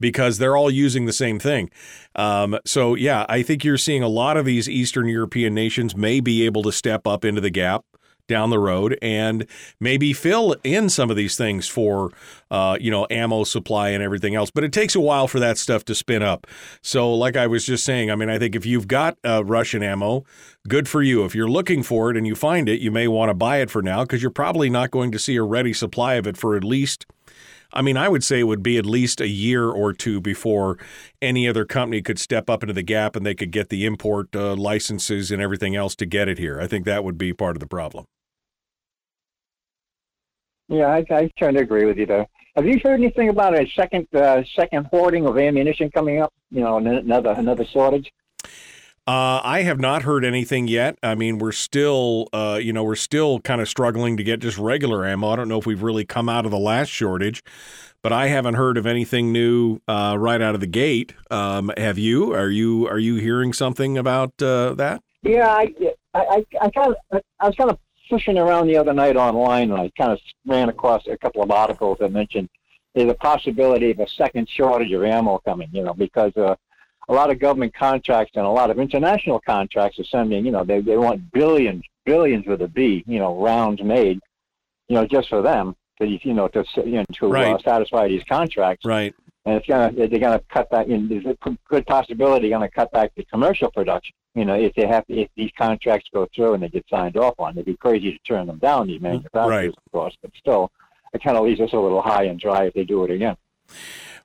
because they're all using the same thing. I think you're seeing a lot of these Eastern European nations may be able to step up into the gap down the road and maybe fill in some of these things for, ammo supply and everything else. But it takes a while for that stuff to spin up. So like I was just saying, I mean, I think if you've got Russian ammo, good for you. If you're looking for it and you find it, you may want to buy it for now because you're probably not going to see a ready supply of it for at least I mean, I would say it would be at least a year or two before any other company could step up into the gap and they could get the import licenses and everything else to get it here. I think that would be part of the problem. Yeah, I tend to agree with you there. Have you heard anything about a second hoarding of ammunition coming up? You know, another shortage. I have not heard anything yet. I mean, we're still kind of struggling to get just regular ammo. I don't know if we've really come out of the last shortage, but I haven't heard of anything new right out of the gate. Have you? Are you hearing something about that? Yeah, I was kind of pushing around the other night online, and I kind of ran across a couple of articles that mentioned there's a possibility of a second shortage of ammo coming, you know, because a lot of government contracts and a lot of international contracts are sending, you know, they want billions with a B, you know, rounds made, you know, just for them to satisfy these contracts. Right. And they're gonna cut back. You know, there's a good possibility they're gonna cut back the commercial production. You know, if these contracts go through and they get signed off on, it'd be crazy to turn them down. These manufacturers, right, of course, but still, it kind of leaves us a little high and dry if they do it again.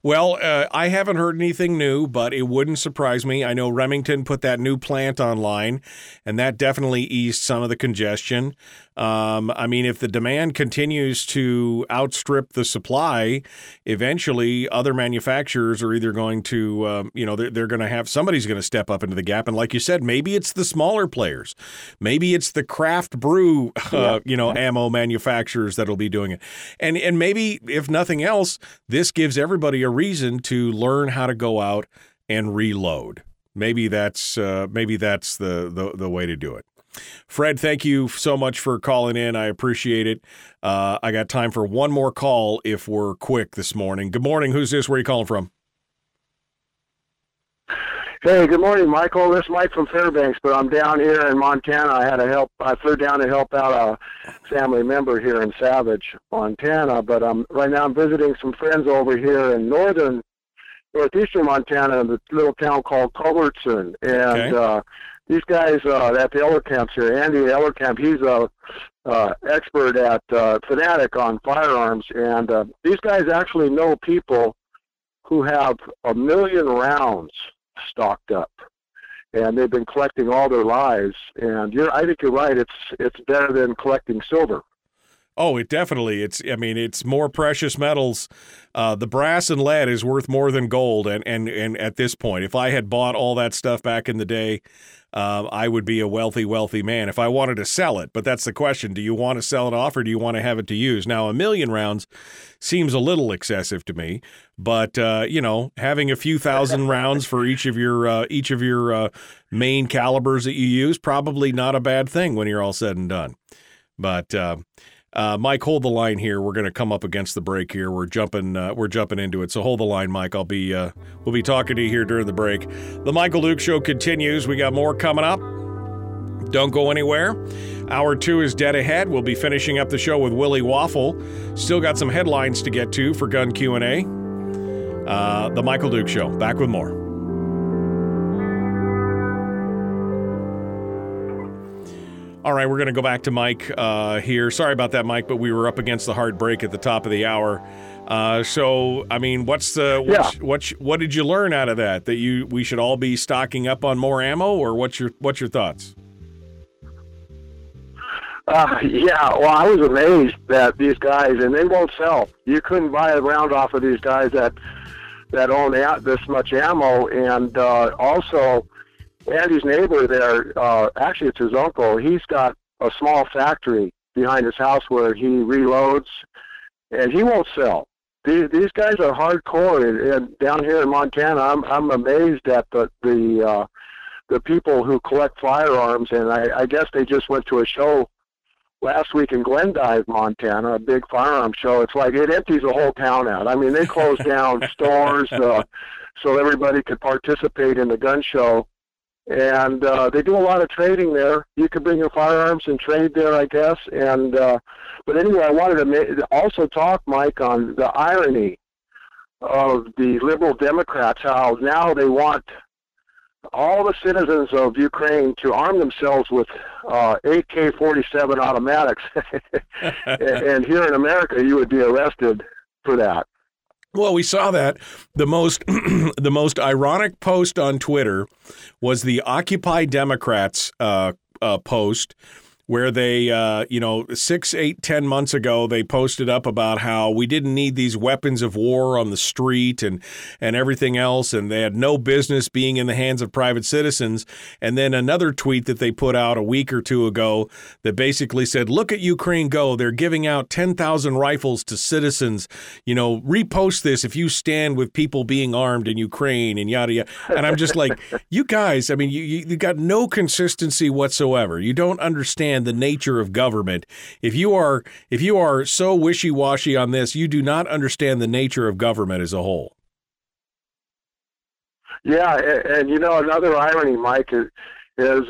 Well, I haven't heard anything new, but it wouldn't surprise me. I know Remington put that new plant online, and that definitely eased some of the congestion. I mean, if the demand continues to outstrip the supply, eventually other manufacturers are either going to, they're going to have, somebody's going to step up into the gap. And like you said, maybe it's the smaller players. Maybe it's the craft brew, ammo manufacturers that'll be doing it. And maybe, if nothing else, this gives everybody a reason to learn how to go out and reload. Maybe that's the way to do it. Fred, thank you so much for calling in. I appreciate it. I got time for one more call if we're quick this morning. Good morning. Who's this? Where are you calling from? Hey, good morning, Michael. This is Mike from Fairbanks, but I'm down here in Montana. I flew down to help out a family member here in Savage, Montana, but right now I'm visiting some friends over here in northeastern Montana in the little town called Culbertson. And these guys at the Ellerkamp's here, Andy Ellerkamp, he's a expert at Fanatic on firearms, and these guys actually know people who have 1 million rounds stocked up, and they've been collecting all their lives. And I think you're right. It's better than collecting silver. Oh, it definitely. It's more precious metals. The brass and lead is worth more than gold. And at this point, if I had bought all that stuff back in the day, I would be a wealthy, wealthy man if I wanted to sell it. But that's the question. Do you want to sell it off, or do you want to have it to use? Now, 1 million rounds seems a little excessive to me, but having a few thousand rounds for each of your main calibers that you use, probably not a bad thing when you're all said and done. But Mike, hold the line here. We're going to come up against the break here. We're jumping into it. So hold the line, Mike. We'll be talking to you here during the break. The Michael Duke Show continues. We got more coming up. Don't go anywhere. Hour two is dead ahead. We'll be finishing up the show with Willie Waffle. Still got some headlines to get to for Gun Q&A. The Michael Duke Show. Back with more. All right, we're going to go back to Mike here. Sorry about that, Mike, but we were up against the hard break at the top of the hour. What did you learn out of that? That we should all be stocking up on more ammo, or what's your thoughts? I was amazed that these guys, and they won't sell. You couldn't buy a round off of these guys that own this much ammo, and also, Andy's neighbor there, actually it's his uncle, he's got a small factory behind his house where he reloads, and he won't sell. These guys are hardcore, and down here in Montana, I'm amazed at the people who collect firearms, and I guess they just went to a show last week in Glendive, Montana, a big firearm show. It's like it empties the whole town out. I mean, they closed down stores so everybody could participate in the gun show. And they do a lot of trading there. You can bring your firearms and trade there, I guess. And but anyway, I wanted to also talk, Mike, on the irony of the liberal Democrats, how now they want all the citizens of Ukraine to arm themselves with AK-47 automatics. And here in America, you would be arrested for that. Well, we saw that. The most ironic post on Twitter was the Occupy Democrats post, where they, 6, 8, 10 months ago, they posted up about how we didn't need these weapons of war on the street and everything else, and they had no business being in the hands of private citizens. And then another tweet that they put out a week or two ago that basically said, look at Ukraine go. They're giving out 10,000 rifles to citizens. You know, repost this if you stand with people being armed in Ukraine and yada, yada. And I'm just like, you guys, I mean, you got no consistency whatsoever. You don't understand the nature of government. If you are so wishy-washy on this, you do not understand the nature of government as a whole. Yeah, and you know, another irony, Mike, is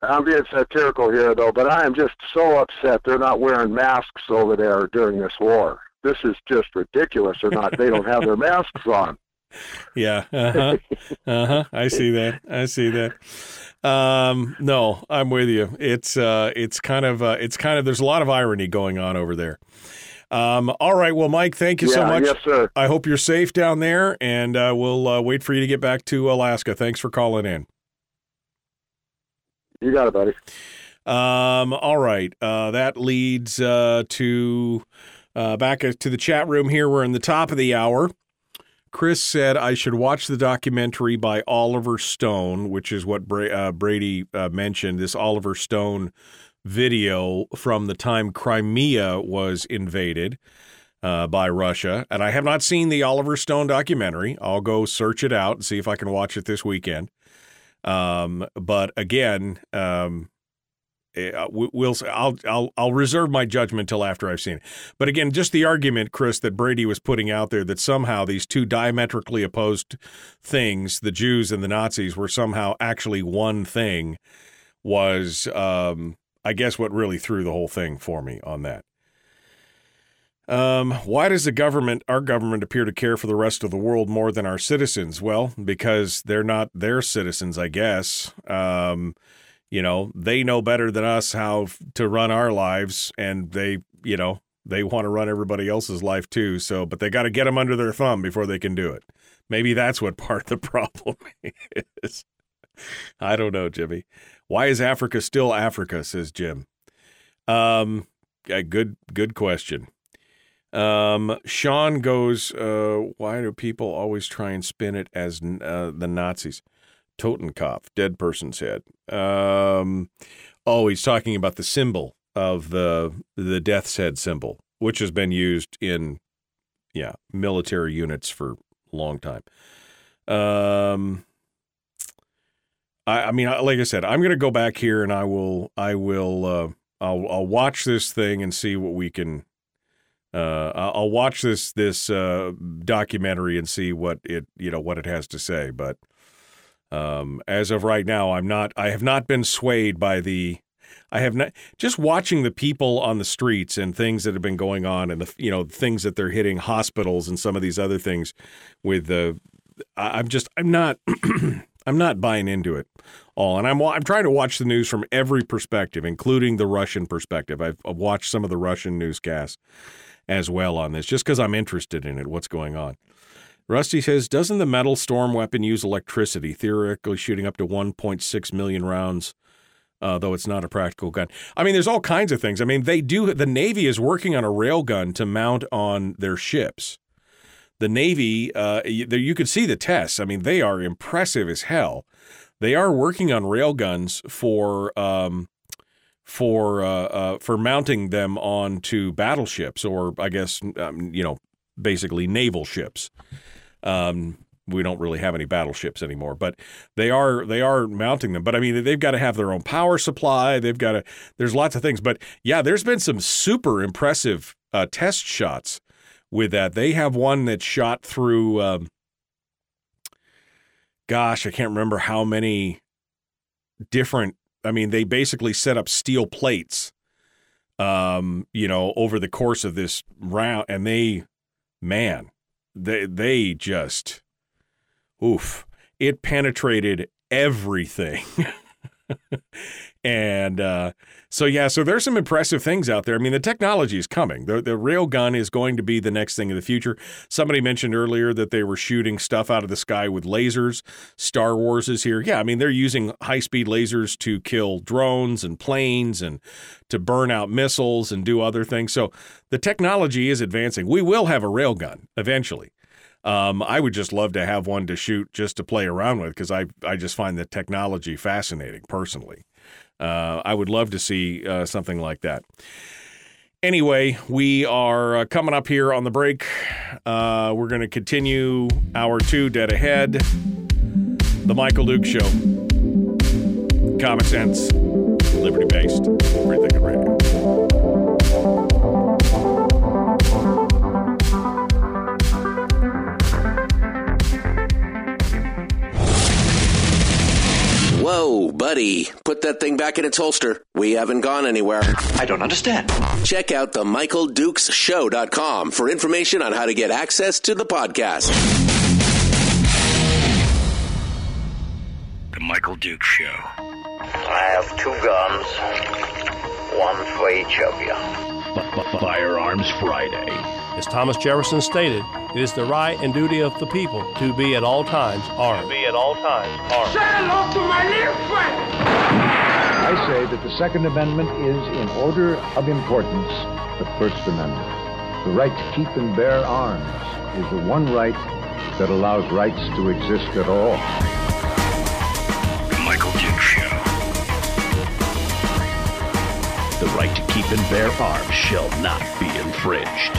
I'm being satirical here, though, but I am just so upset they're not wearing masks over there during this war. This is just ridiculous. Or not, they don't have their masks on. Yeah. I see that. No, I'm with you. It's kind of there's a lot of irony going on over there. All right. Well, Mike, thank you so much. Yes, sir. I hope you're safe down there, and we'll wait for you to get back to Alaska. Thanks for calling in. You got it, buddy. All right. That leads to back to the chat room here. We're in the top of the hour. Chris said I should watch the documentary by Oliver Stone, which is what Brady mentioned, this Oliver Stone video from the time Crimea was invaded by Russia. And I have not seen the Oliver Stone documentary. I'll go search it out and see if I can watch it this weekend. But again, I'll reserve my judgment till after I've seen it. But again, just the argument, Chris, that Brady was putting out there that somehow these two diametrically opposed things, the Jews and the Nazis, were somehow actually one thing, was, I guess, what really threw the whole thing for me on that. Why does our government appear to care for the rest of the world more than our citizens? Well, because they're not their citizens, I guess. You know, they know better than us how to run our lives, and they want to run everybody else's life too. So, but they got to get them under their thumb before they can do it. Maybe that's what part of the problem is. I don't know, Jimmy. Why is Africa still Africa, says Jim. Good question. Sean goes, why do people always try and spin it as the Nazis? Totenkopf, dead person's head. He's talking about the symbol of the death's head symbol, which has been used in, military units for a long time. I mean, like I said, I'm going to go back here and I'll watch this thing and see what we can. I'll watch this documentary and see what it has to say, but. As of right now, I have not been swayed by just watching the people on the streets and things that have been going on and things that they're hitting hospitals and some of these other things with I'm not I'm not buying into it all. And I'm trying to watch the news from every perspective, including the Russian perspective. I've watched some of the Russian newscasts as well on this, just because I'm interested in it, what's going on. Rusty says, doesn't the metal storm weapon use electricity, theoretically shooting up to 1.6 million rounds, though it's not a practical gun? I mean, there's all kinds of things. I mean, they do. The Navy is working on a railgun to mount on their ships. The Navy, you could see the tests. I mean, they are impressive as hell. They are working on railguns for mounting them onto battleships or, I guess, basically naval ships. We don't really have any battleships anymore, but they are mounting them. But I mean, they've got to have their own power supply. There's lots of things. But yeah, there's been some super impressive test shots with that. They have one that shot through. I can't remember how many different. I mean, they basically set up steel plates. Over the course of this round, and they just, oof, it penetrated everything. And so there's some impressive things out there. I mean, the technology is coming. The railgun is going to be the next thing in the future. Somebody mentioned earlier that they were shooting stuff out of the sky with lasers. Star Wars is here. Yeah, I mean, they're using high-speed lasers to kill drones and planes and to burn out missiles and do other things. So the technology is advancing. We will have a railgun eventually. I would just love to have one to shoot just to play around with, because I just find the technology fascinating personally. I would love to see something like that. Anyway, we are coming up here on the break. We're going to continue hour two, dead ahead. The Michael Duke Show. Common sense, liberty-based, free thinking radio. Whoa, buddy. Put that thing back in its holster. We haven't gone anywhere. I don't understand. Check out the MichaelDukesShow.com for information on how to get access to the podcast. The Michael Duke Show. I have two guns, one for each of you. Firearms Friday. As Thomas Jefferson stated, it is the right and duty of the people to be at all times armed. Say hello to my little friend! I say that the Second Amendment is, in order of importance, the First Amendment. The right to keep and bear arms is the one right that allows rights to exist at all. The Michael Duke Show. The right to keep and bear arms shall not be infringed.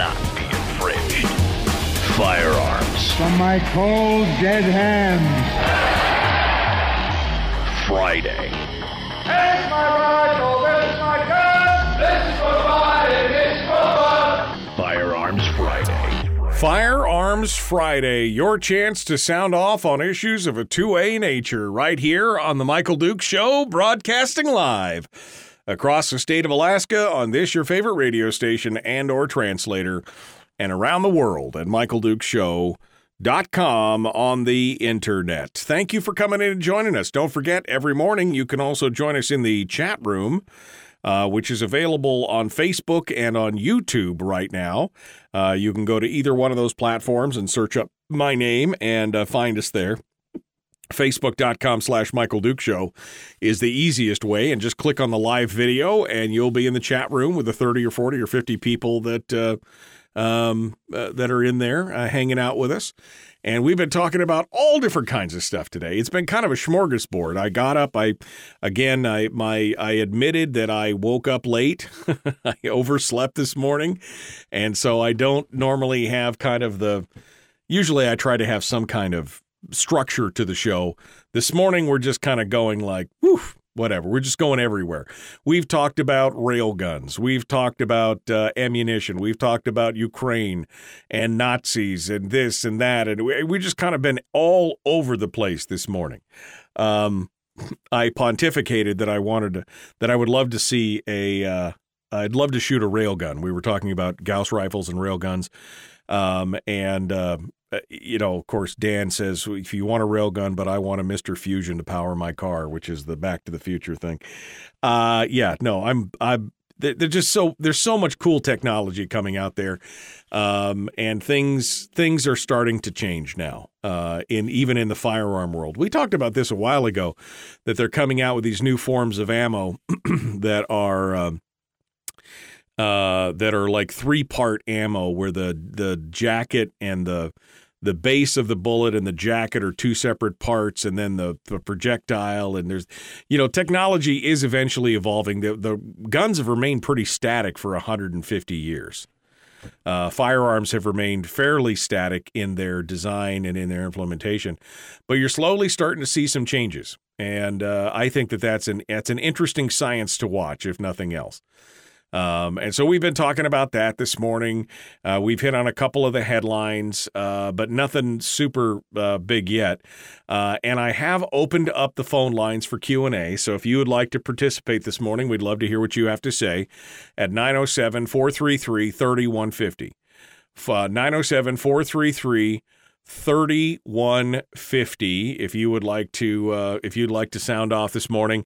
Firearms. From my cold, dead hands. Friday. Take my rifle, that's my gun. This is for fighting, it's for fun. Firearms Friday. Firearms Friday, your chance to sound off on issues of a two-way nature right here on The Michael Duke Show, broadcasting live across the state of Alaska on this, your favorite radio station and or translator, and around the world at MichaelDukeShow.com on the internet. Thank you for coming in and joining us. Don't forget, every morning you can also join us in the chat room, which is available on Facebook and on YouTube right now. You can go to either one of those platforms and search up my name and find us there. Facebook.com/Michael Duke Show is the easiest way, and just click on the live video and you'll be in the chat room with the 30 or 40 or 50 people that... that are in there hanging out with us. And we've been talking about all different kinds of stuff today. It's been kind of a smorgasbord. I got up. I admitted that I woke up late. I overslept this morning. And so I don't normally have kind of usually I try to have some kind of structure to the show. This morning, we're just kind of going like, woof. Whatever. We're just going everywhere. We've talked about railguns. We've talked about ammunition. We've talked about Ukraine and Nazis and this and that. And we just kind of been all over the place this morning. I pontificated that I would love to see I'd love to shoot a railgun. We were talking about Gauss rifles and railguns. Of course, Dan says, if you want a railgun, but I want a Mr. Fusion to power my car, which is the Back to the Future thing. There's so much cool technology coming out there. And things are starting to change now, even in the firearm world. We talked about this a while ago, that they're coming out with these new forms of ammo that are, like 3-part ammo, where the jacket and the base of the bullet and the jacket are two separate parts, and then the projectile. And there's, technology is eventually evolving. The guns have remained pretty static for 150 years. Firearms have remained fairly static in their design and in their implementation, but you're slowly starting to see some changes. And I think that's an interesting science to watch, if nothing else. And so we've been talking about that this morning. We've hit on a couple of the headlines, but nothing super big yet. And I have opened up the phone lines for Q&A. So if you would like to participate this morning, we'd love to hear what you have to say at 907-433-3150. 907-433-3150. 3150. If you would like to, sound off this morning,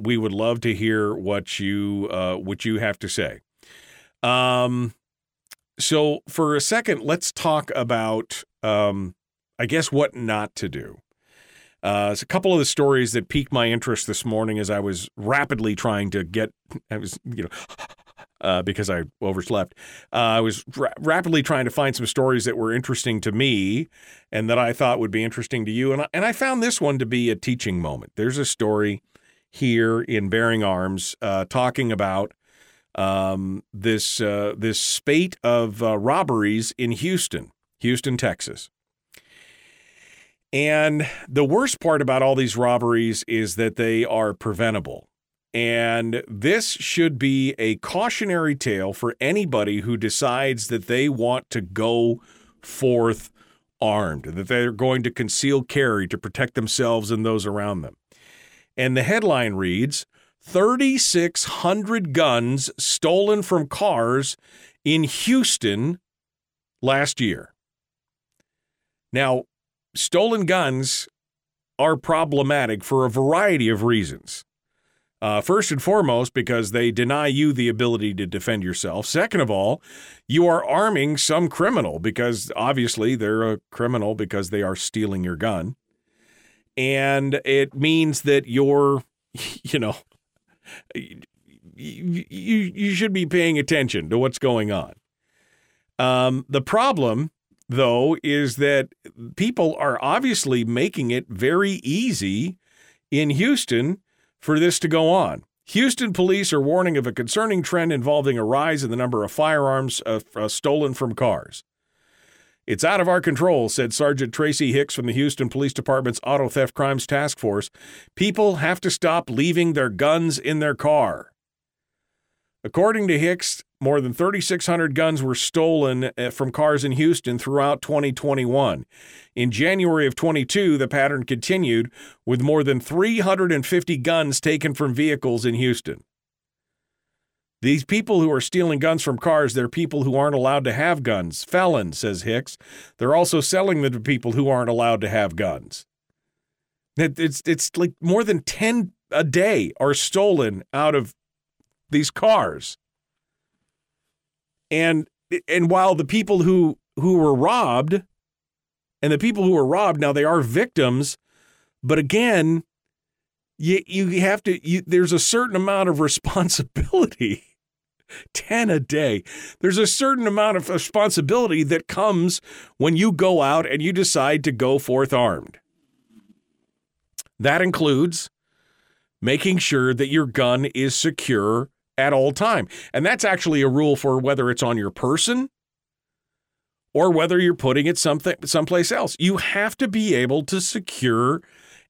we would love to hear what you have to say. So for a second, let's talk about, I guess, what not to do. It's a couple of the stories that piqued my interest this morning as I was rapidly trying to get, because I overslept. I was rapidly trying to find some stories that were interesting to me and that I thought would be interesting to you. And I found this one to be a teaching moment. There's a story here in Bearing Arms talking about this spate of robberies in Houston, Texas. And the worst part about all these robberies is that they are preventable. And this should be a cautionary tale for anybody who decides that they want to go forth armed, that they're going to conceal carry to protect themselves and those around them. And the headline reads, 3,600 guns stolen from cars in Houston last year. Now, stolen guns are problematic for a variety of reasons. First and foremost, because they deny you the ability to defend yourself. Second of all, you are arming some criminal because obviously they're a criminal because they are stealing your gun. And it means that you're, you should be paying attention to what's going on. The problem, though, is that people are obviously making it very easy in Houston for this to go on. Houston police are warning of a concerning trend involving a rise in the number of firearms stolen from cars. It's out of our control, said Sergeant Tracy Hicks from the Houston Police Department's Auto Theft Crimes Task Force. People have to stop leaving their guns in their car. According to Hicks, more than 3,600 guns were stolen from cars in Houston throughout 2021. In January of 22, the pattern continued with more than 350 guns taken from vehicles in Houston. These people who are stealing guns from cars, they're people who aren't allowed to have guns. Felons, says Hicks. They're also selling them to people who aren't allowed to have guns. It's like more than 10 a day are stolen out of these cars. And while the people who were robbed now, they are victims. But again, you have to, there's a certain amount of responsibility, 10 a day. There's a certain amount of responsibility that comes when you go out and you decide to go forth armed. That includes making sure that your gun is secure at all time. And that's actually a rule for whether it's on your person or whether you're putting it someplace else. You have to be able to secure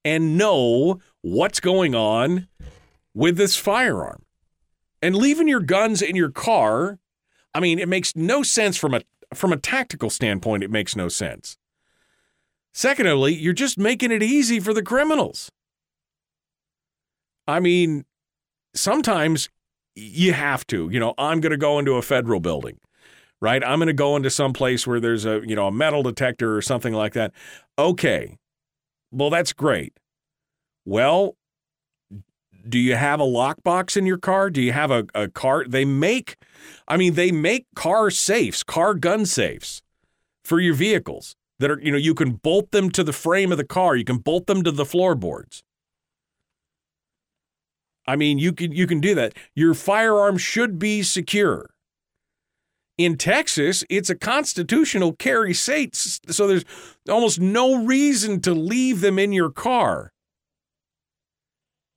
and know what's going on with this firearm. And leaving your guns in your car, I mean, it makes no sense from a tactical standpoint. It makes no sense. Secondly, you're just making it easy for the criminals. I mean, sometimes you have to, I'm going to go into a federal building, right? I'm going to go into some place where there's a metal detector or something like that. Okay, well, that's great. Well, do you have a lockbox in your car? Do you have a car? They make car safes, car gun safes for your vehicles that are, you can bolt them to the frame of the car. You can bolt them to the floorboards. I mean, you can do that. Your firearm should be secure. In Texas, it's a constitutional carry state, so there's almost no reason to leave them in your car.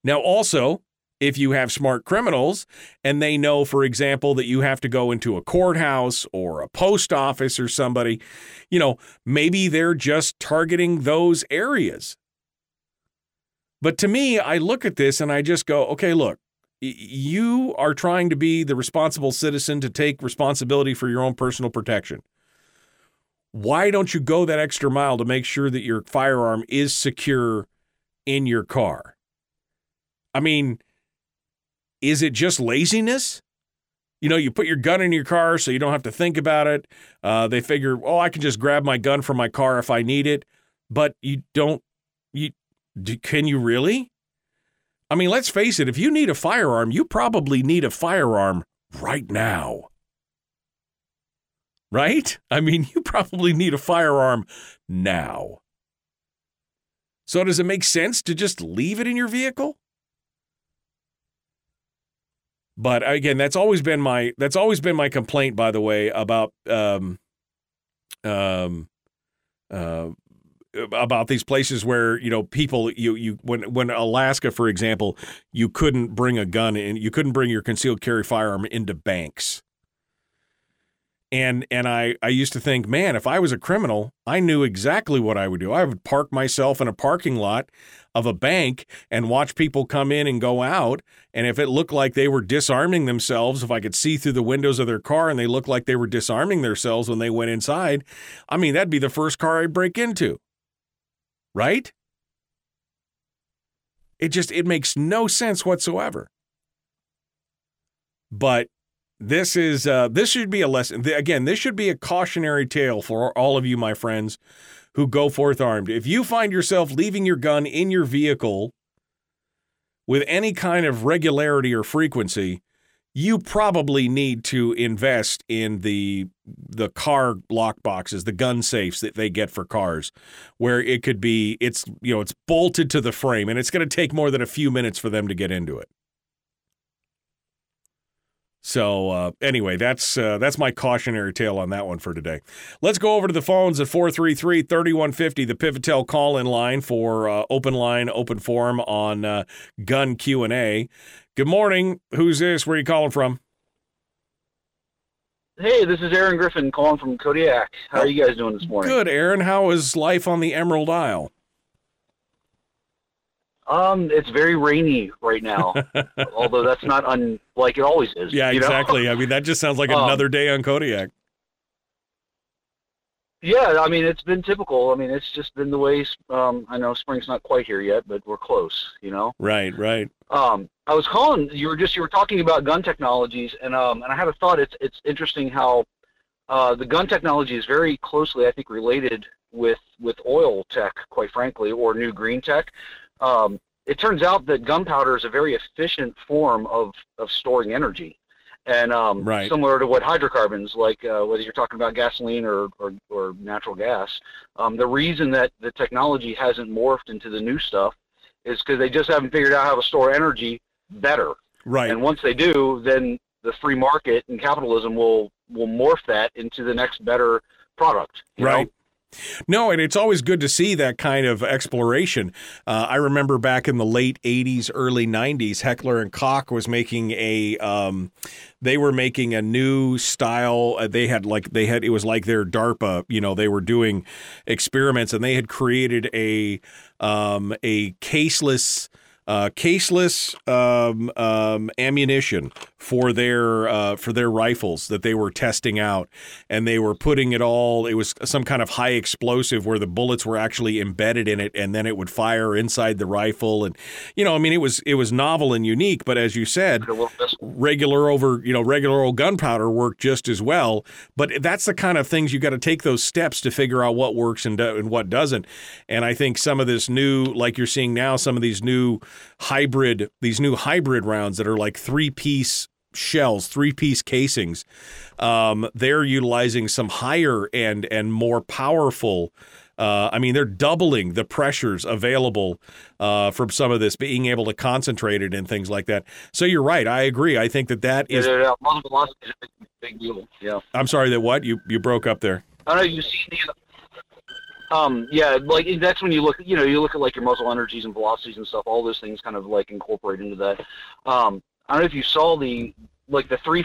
Now, also, if you have smart criminals and they know, for example, that you have to go into a courthouse or a post office or somebody, maybe they're just targeting those areas. But to me, I look at this and I just go, okay, look, you are trying to be the responsible citizen to take responsibility for your own personal protection. Why don't you go that extra mile to make sure that your firearm is secure in your car? I mean, is it just laziness? you know, you put your gun in your car so you don't have to think about it. They figure, oh, I can just grab my gun from my car if I need it. But you don't, can you really? I mean, let's face it, if you need a firearm, you probably need a firearm right now. Right? I mean, you probably need a firearm now. So does it make sense to just leave it in your vehicle? But again, that's always been my complaint, by the way, about these places where, you know, people, when Alaska, for example, you couldn't bring a gun in, you couldn't bring your concealed carry firearm into banks. And I used to think, man, if I was a criminal, I knew exactly what I would do. I would park myself in a parking lot of a bank and watch people come in and go out. And if it looked like they were disarming themselves, if I could see through the windows of their car and they looked like they were disarming themselves when they went inside, I mean, that'd be the first car I'd break into. Right? It makes no sense whatsoever. But this is this should be a lesson. Again, this should be a cautionary tale for all of you, my friends, who go forth armed. If you find yourself leaving your gun in your vehicle with any kind of regularity or frequency, you probably need to invest in the car lock boxes, the gun safes that they get for cars, where it could be it's bolted to the frame and it's going to take more than a few minutes for them to get into it. So anyway, that's my cautionary tale on that one for today. Let's go over to the phones at 433-3150, the Pivotel call-in line for open line, open forum on gun Q&A. Good morning. Who's this? Where are you calling from? Hey, this is Aaron Griffin calling from Kodiak. How are you guys doing this morning? Good, Aaron. How is life on the Emerald Isle? It's very rainy right now, although that's not unlike it always is. Yeah, exactly. I mean, that just sounds like another day on Kodiak. Yeah, I mean, it's been typical. I mean, it's just been the way, I know spring's not quite here yet, but we're close, you know? Right. I was calling, you were talking about gun technologies, and I had a thought. It's interesting how the gun technology is very closely, I think, related with oil tech, quite frankly, or new green tech. It turns out that gunpowder is a very efficient form of storing energy, and similar to what hydrocarbons, like whether you're talking about gasoline or natural gas, the reason that the technology hasn't morphed into the new stuff is because they just haven't figured out how to store energy better. Right. And once they do, then the free market and capitalism will morph that into the next better product. You know? No, and it's always good to see that kind of exploration. I remember back in the late 80s, early 90s, Heckler & Koch was making a new style. It was like their DARPA, they were doing experiments, and they had created a caseless ammunition for their rifles that they were testing out, and they were putting it all. It was some kind of high explosive where the bullets were actually embedded in it, and then it would fire inside the rifle. And it was novel and unique. But as you said, regular old gunpowder worked just as well. But that's the kind of things you got to take those steps to figure out what works and what doesn't. And I think some of this new, like you're seeing now, some of these new hybrid rounds that are like three-piece shells, three-piece casings. They're utilizing some higher end and more powerful. They're doubling the pressures available from some of this, being able to concentrate it and things like that. So you're right. I agree. I think that is. Yeah. Velocity is a big deal. Yeah. I'm sorry. That what you broke up there. I don't know. You see the. That's when you look at like your muzzle energies and velocities and stuff, all those things kind of like incorporate into that. I don't know if you saw two of the three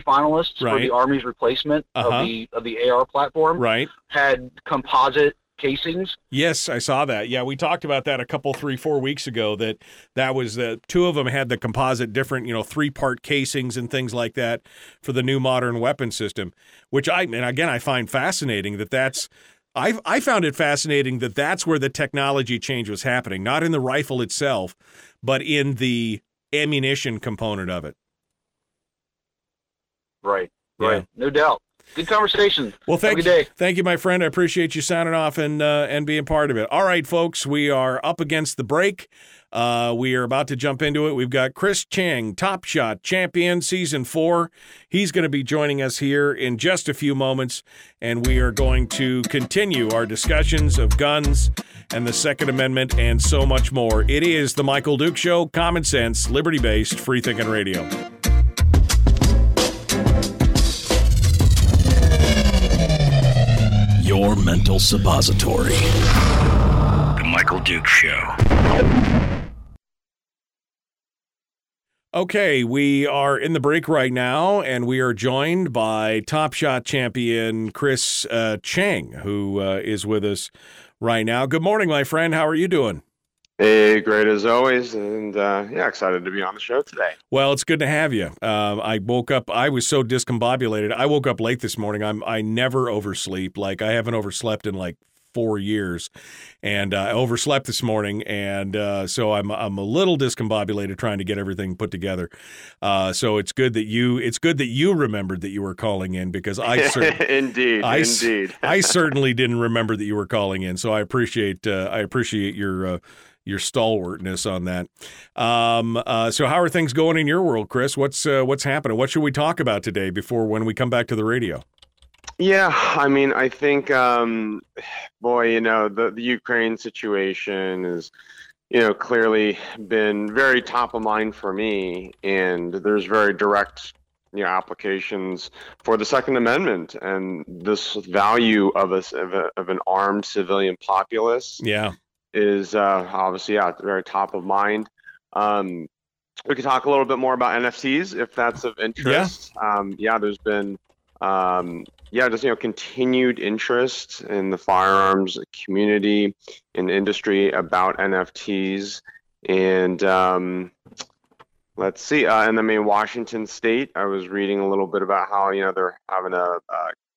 finalists for the Army's replacement of the AR platform had composite casings. Yes, I saw that. Yeah, we talked about that 4 weeks ago, that was the two of them had the composite different, three-part casings and things like that for the new modern weapon system, which I find fascinating that that's I found it fascinating that that's where the technology change was happening, not in the rifle itself, but in the ammunition component of it. Right. No doubt. Good conversation. Well, thank you, my friend. I appreciate you signing off and being part of it. All right, folks, we are up against the break. We are about to jump into it. We've got Chris Cheng, Top Shot champion, season 4. He's going to be joining us here in just a few moments, and we are going to continue our discussions of guns and the Second Amendment and so much more. It is the Michael Duke Show, common sense, liberty-based, free-thinking radio. Your mental suppository. The Michael Duke Show. Okay, we are in the break right now, and we are joined by Top Shot champion Chris Cheng, who is with us right now. Good morning, my friend. How are you doing? Hey, great as always, and excited to be on the show today. Well, it's good to have you. I woke up, I was so discombobulated. I woke up late this morning. I never oversleep. Like, I haven't overslept in like 4 years, and I overslept this morning, and so I'm a little discombobulated trying to get everything put together. So it's good that you remembered that you were calling in, because I indeed. I certainly didn't remember that you were calling in. So I appreciate your stalwartness on that. So how are things going in your world, Chris? What's happening? What should we talk about today when we come back to the radio? Yeah, I mean, I think, the Ukraine situation is, clearly been very top of mind for me, and there's very direct, applications for the Second Amendment and this value of an armed civilian populace. Yeah. Is obviously at the very top of mind. We could talk a little bit more about NFTs if that's of interest. Yeah, there's been continued interest in the firearms community and industry about NFTs. And let's see, and then in Washington State, I was reading a little bit about how they're having a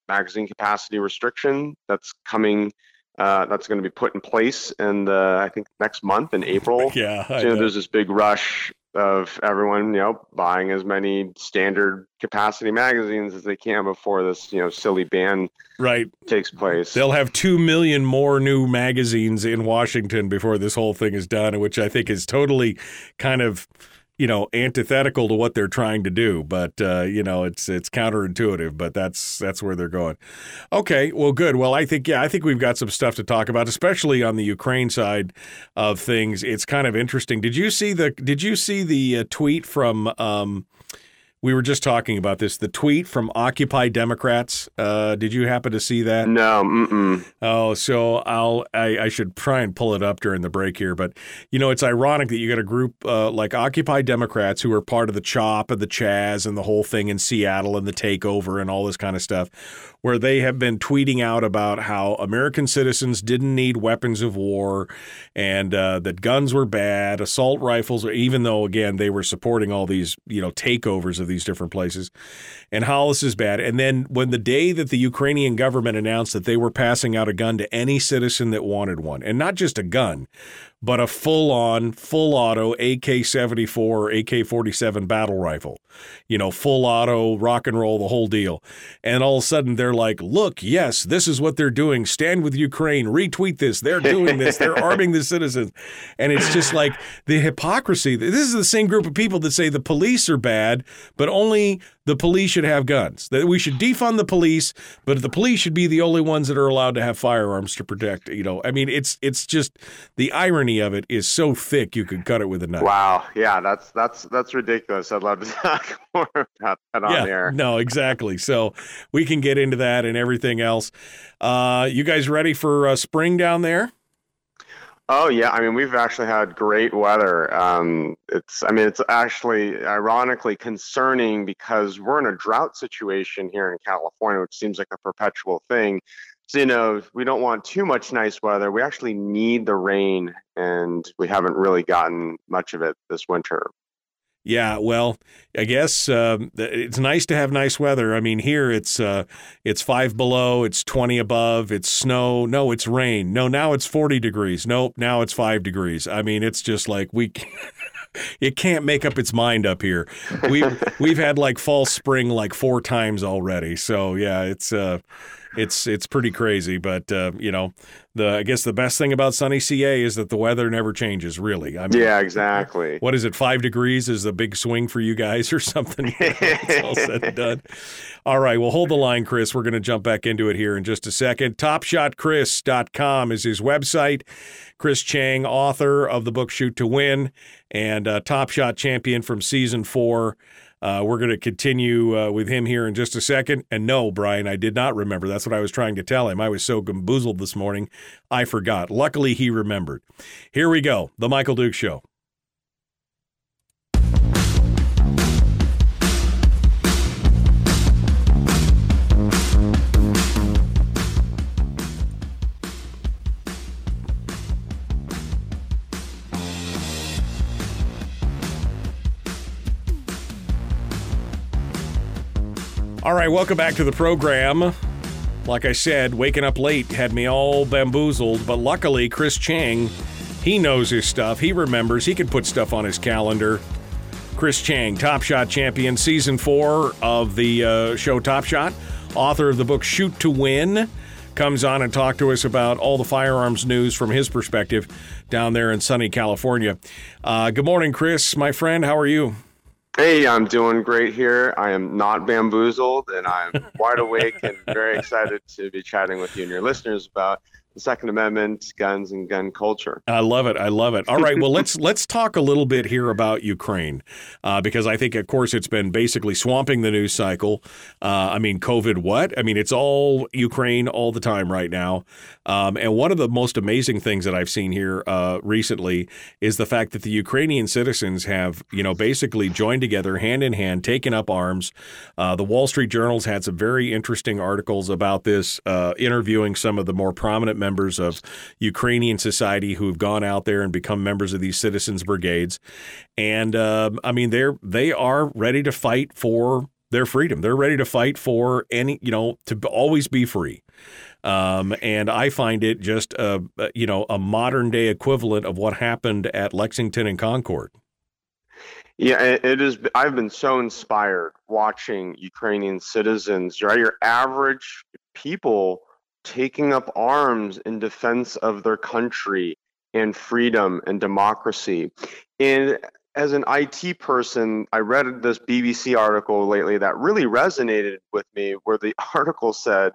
magazine capacity restriction that's coming. That's going to be put in place in next month in April. Yeah, there's this big rush of everyone, buying as many standard capacity magazines as they can before this, silly ban takes place. They'll have 2 million more new magazines in Washington before this whole thing is done, which I think is totally kind of antithetical to what they're trying to do, but it's counterintuitive, but that's where they're going. Okay, well, good. Well, I think we've got some stuff to talk about, especially on the Ukraine side of things. It's kind of interesting. Did you see the tweet from? We were just talking about this. The tweet from Occupy Democrats. Did you happen to see that? No. Mm-mm. Oh, so I should try and pull it up during the break here. But, it's ironic that you got a group like Occupy Democrats who are part of the CHOP and the Chaz and the whole thing in Seattle and the takeover and all this kind of stuff, where they have been tweeting out about how American citizens didn't need weapons of war and that guns were bad, assault rifles, even though, again, they were supporting all these, takeovers of these different places, and how this is bad. And then when the day that the Ukrainian government announced that they were passing out a gun to any citizen that wanted one, and not just a gun, but a full-on, full-auto AK-74 or AK-47 battle rifle, full auto, rock and roll, the whole deal. And all of a sudden they're like, look, yes, this is what they're doing. Stand with Ukraine. Retweet this. They're doing this. They're arming the citizens. And it's just like the hypocrisy. This is the same group of people that say the police are bad, but only the police should have guns, that we should defund the police, but the police should be the only ones that are allowed to have firearms to protect. It's just the irony of it is so thick you could cut it with a knife. Wow. Yeah, that's ridiculous. I'd love to talk more about that on air. No, exactly. So we can get into that and everything else. You guys ready for spring down there? Oh yeah, I mean we've actually had great weather. It's actually ironically concerning because we're in a drought situation here in California, which seems like a perpetual thing. So we don't want too much nice weather. We actually need the rain, and we haven't really gotten much of it this winter. Yeah, well, I guess it's nice to have nice weather. I mean, here it's 5 below, it's 20 above, it's snow. No, it's rain. No, now it's 40 degrees. Nope, now it's 5 degrees. I mean, it's just like we It can't make up its mind up here. We've had like false spring like 4 times already. So yeah, it's pretty crazy. But you know, I guess the best thing about sunny CA is that the weather never changes. Really, I mean, yeah, exactly. What is it? 5 degrees is the big swing for you guys or something? It's all said and done. All right, well, hold the line, Chris. We're going to jump back into it here in just a second. TopShotChris.com is his website. Chris Cheng, author of the book Shoot to Win and Top Shot champion from Season 4. We're going to continue with him here in just a second. And no, Brian, I did not remember. That's what I was trying to tell him. I was so gamboozled this morning, I forgot. Luckily, he remembered. Here we go. The Michael Duke Show. All right, welcome back to the program. Like I said, waking up late had me all bamboozled, but luckily Chris Cheng, he knows his stuff. He remembers. He can put stuff on his calendar. Chris Cheng, Top Shot champion, Season 4 of the show Top Shot, author of the book Shoot to Win, comes on and talked to us about all the firearms news from his perspective down there in sunny California. Good morning, Chris, my friend. How are you? Hey, I'm doing great here. I am not bamboozled, and I'm wide awake and very excited to be chatting with you and your listeners about the Second Amendment, guns, and gun culture. I love it. I love it. All right, well, let's talk a little bit here about Ukraine, because I think, of course, it's been basically swamping the news cycle. I mean, COVID what? I mean, it's all Ukraine all the time right now. And one of the most amazing things that I've seen here recently is the fact that the Ukrainian citizens have, you know, basically joined together hand in hand, taken up arms. The Wall Street Journal's had some very interesting articles about this, interviewing some of the more prominent members of Ukrainian society who have gone out there and become members of these citizens' brigades. And I mean, they are ready to fight for their freedom. They're ready to fight for any, you know, to always be free. And I find it just, you know, a modern day equivalent of what happened at Lexington and Concord. Yeah, it is. I've been so inspired watching Ukrainian citizens, right? Your average people taking up arms in defense of their country and freedom and democracy. And as an IT person, I read this BBC article lately that really resonated with me, where the article said,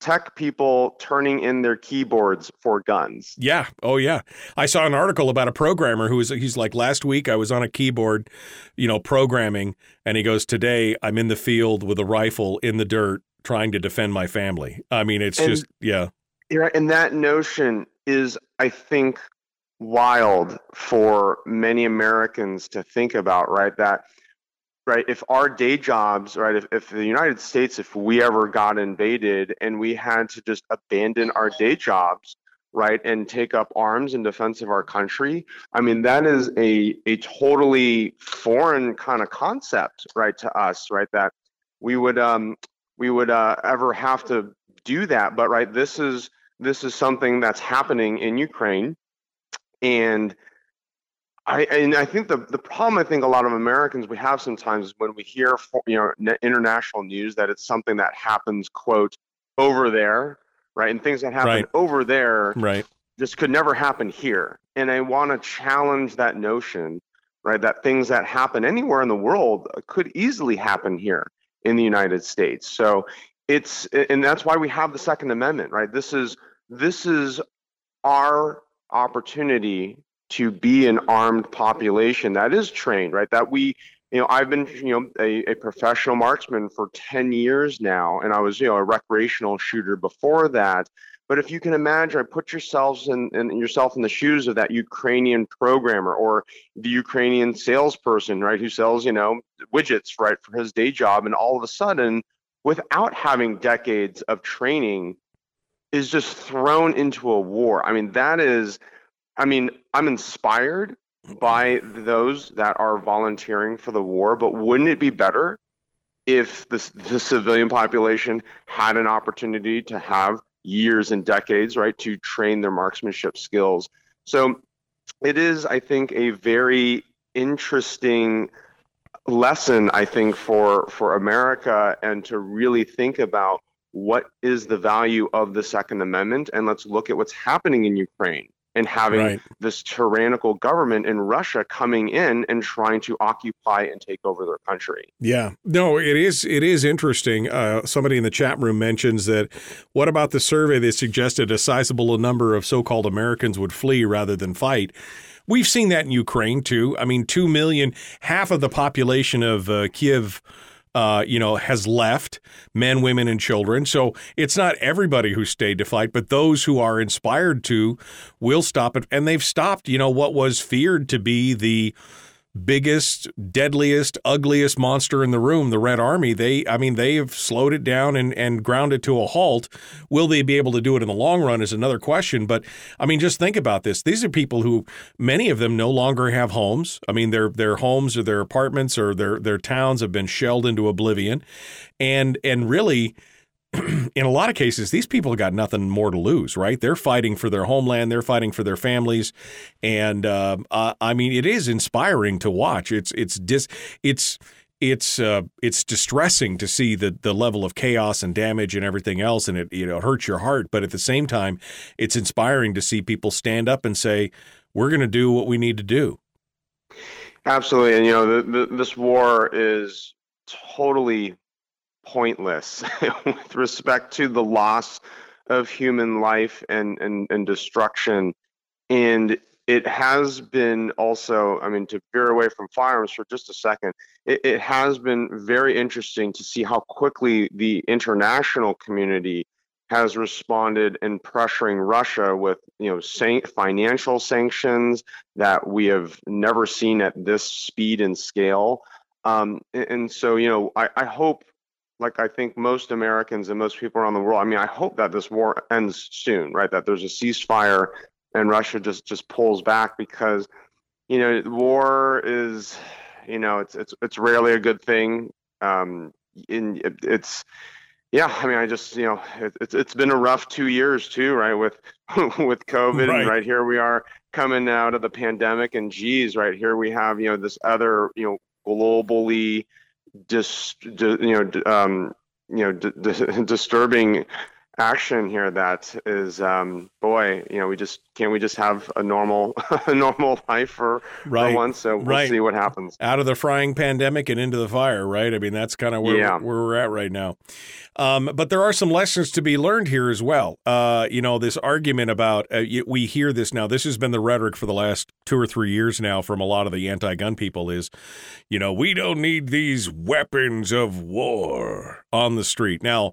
tech people turning in their keyboards for guns. Yeah. Oh, yeah. I saw an article about a programmer who he's like, last week I was on a keyboard, you know, programming. And he goes, today I'm in the field with a rifle in the dirt trying to defend my family. I mean, just, yeah. Right. And that notion is, I think, wild for many Americans to think about, right? That, right, if our day jobs, right, if the United States, if we ever got invaded and we had to just abandon our day jobs, right, and take up arms in defense of our country, I mean, that is a totally foreign kind of concept, right, to us, right, that we would ever have to do that. But right, this is something that's happening in Ukraine, and I think the problem I think a lot of Americans we have sometimes is when we hear, you know, international news that it's something that happens, quote, over there, right? And things that happen over there, right, just could never happen here. And I want to challenge that notion, right, that things that happen anywhere in the world could easily happen here in the United States. So and that's why we have the Second Amendment, right? This is our opportunity to be an armed population that is trained, right? That we, you know, I've been, you know, a professional marksman for 10 years now, and I was, you know, a recreational shooter before that. But if you can imagine, put yourselves in the shoes of that Ukrainian programmer or the Ukrainian salesperson, right, who sells, you know, widgets, right, for his day job, and all of a sudden, without having decades of training, is just thrown into a war. I mean, I'm inspired by those that are volunteering for the war, but wouldn't it be better if the civilian population had an opportunity to have years and decades, right, to train their marksmanship skills? So it is, I think, a very interesting lesson, I think, for America, and to really think about what is the value of the Second Amendment. And let's look at what's happening in Ukraine and having this tyrannical government in Russia coming in and trying to occupy and take over their country. Yeah, no, it is interesting. Somebody in the chat room mentions that, what about the survey that suggested a sizable number of so-called Americans would flee rather than fight? We've seen that in Ukraine, too. I mean, 2 million, half of the population of Kiev, has left, men, women, and children. So it's not everybody who stayed to fight, but those who are inspired to will stop it. And they've stopped, what was feared to be the biggest, deadliest, ugliest monster in the room, the Red Army. They have slowed it down and ground it to a halt. Will they be able to do it in the long run is another question. But just think about this. These are people who, many of them, no longer have homes. Their homes or their apartments or their towns have been shelled into oblivion. And really, in a lot of cases, these people got nothing more to lose, right? They're fighting for their homeland. They're fighting for their families. And it is inspiring to watch. It's distressing to see the level of chaos and damage and everything else. And it hurts your heart. But at the same time, it's inspiring to see people stand up and say, we're going to do what we need to do. Absolutely. And, this war is totally pointless with respect to the loss of human life and destruction. And it has been also, to veer away from firearms for just a second, it has been very interesting to see how quickly the international community has responded in pressuring Russia with, financial sanctions that we have never seen at this speed and scale. And so, I hope, like I think most Americans and most people around the world, I hope that this war ends soon, right? That there's a ceasefire and Russia just pulls back, because, war is, it's rarely a good thing. It's been a rough 2 years too, right? With COVID, right. And right here we are coming out of the pandemic, and geez, right here we have, this other, globally disturbing action here that is, we just have a normal life for once. So we'll see what happens. Out of the frying pandemic and into the fire, right? That's kind of where we're at right now. But there are some lessons to be learned here as well. This argument about, we hear this now, this has been the rhetoric for the last 2 or 3 years now from a lot of the anti-gun people is, we don't need these weapons of war on the street. Now,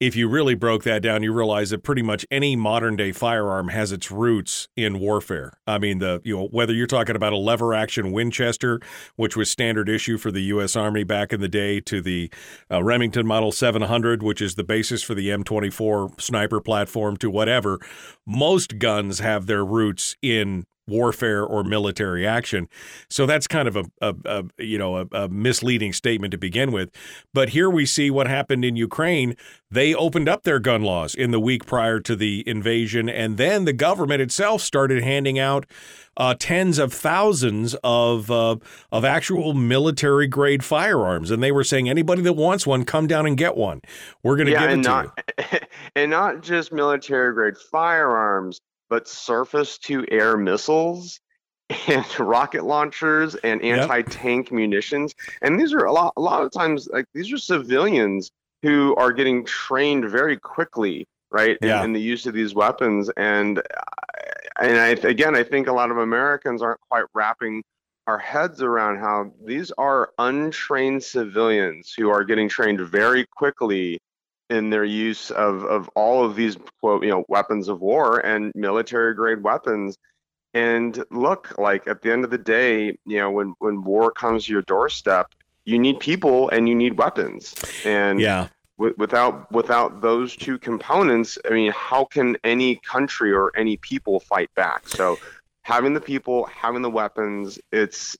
if you really broke that down, you realize that pretty much any modern day firearm has its roots in warfare. Whether you're talking about a lever action Winchester, which was standard issue for the U.S. Army back in the day, to the Remington Model 700, which is the basis for the M24 sniper platform, to whatever. Most guns have their roots in warfare or military action. So that's kind of a misleading statement to begin with. But here we see what happened in Ukraine. They opened up their gun laws in the week prior to the invasion, and then the government itself started handing out tens of thousands of actual military grade firearms, and they were saying anybody that wants one, come down and get one. We're going to give it to you. And not just military grade firearms, but surface-to-air missiles and rocket launchers and anti-tank munitions. And these are a lot of times, like, these are civilians who are getting trained very quickly, right, in the use of these weapons. And I think a lot of Americans aren't quite wrapping our heads around how these are untrained civilians who are getting trained very quickly in their use of all of these, quote, weapons of war and military grade weapons. And look, like, at the end of the day, when war comes to your doorstep, you need people and you need weapons. And without those two components, how can any country or any people fight back? So having the people, having the weapons, it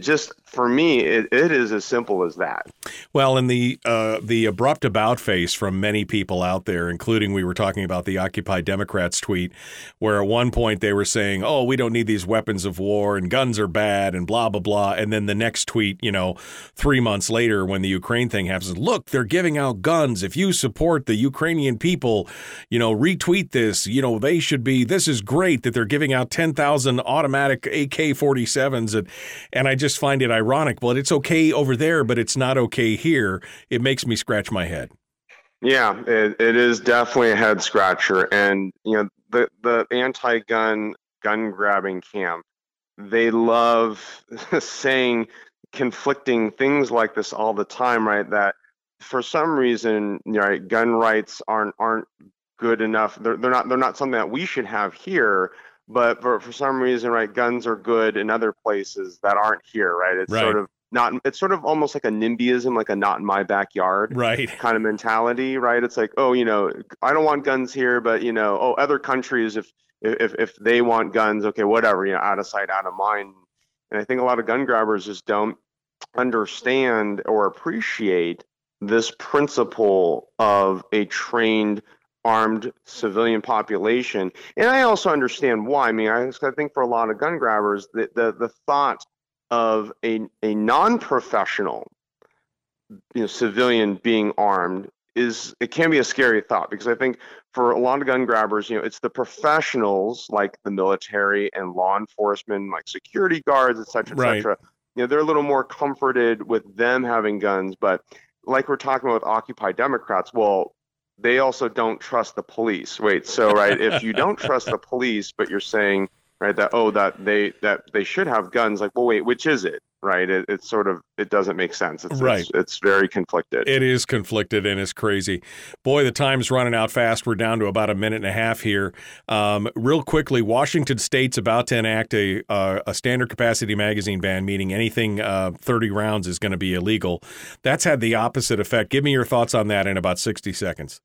just, for me, it is as simple as that. Well, and the abrupt about face from many people out there, including, we were talking about the Occupy Democrats tweet, where at one point they were saying, oh, we don't need these weapons of war and guns are bad and blah, blah, blah. And then the next tweet, 3 months later when the Ukraine thing happens, look, they're giving out guns. If you support the Ukrainian people, retweet this, they should be, this is great that they're giving out 10,000 automatic AK-47s, and I just find it ironic. Well, it's okay over there, but it's not okay here. It makes me scratch my head. Yeah, it is definitely a head scratcher. And the anti-gun, gun-grabbing camp, they love saying conflicting things like this all the time, right? That for some reason, gun rights aren't good enough. They're not something that we should have here. But for some reason, right, guns are good in other places that aren't here, right? It's right. Sort of not. It's sort of almost like a NIMBYism, like a not in my backyard, right, kind of mentality, right? It's like, oh, I don't want guns here, but other countries, if they want guns, okay, whatever, out of sight, out of mind. And I think a lot of gun grabbers just don't understand or appreciate this principle of a trained armed civilian population. And I also understand why. I mean, I think for a lot of gun grabbers, the thought of a non-professional civilian being armed can be a scary thought, because I think for a lot of gun grabbers, it's the professionals like the military and law enforcement, like security guards, et cetera, et right. cetera. They're a little more comforted with them having guns. But like we're talking about with Occupy Democrats, well, they also don't trust the police. Wait, so right, if you don't trust the police, but you're saying right that they should have guns, like, well, wait, which is it? Right, it's sort of, it doesn't make sense. It's very conflicted. It is conflicted, and it's crazy. Boy, the time's running out fast. We're down to about a minute and a half here. Real quickly, Washington State's about to enact a standard capacity magazine ban, meaning anything 30 rounds is going to be illegal. That's had the opposite effect. Give me your thoughts on that in about 60 seconds.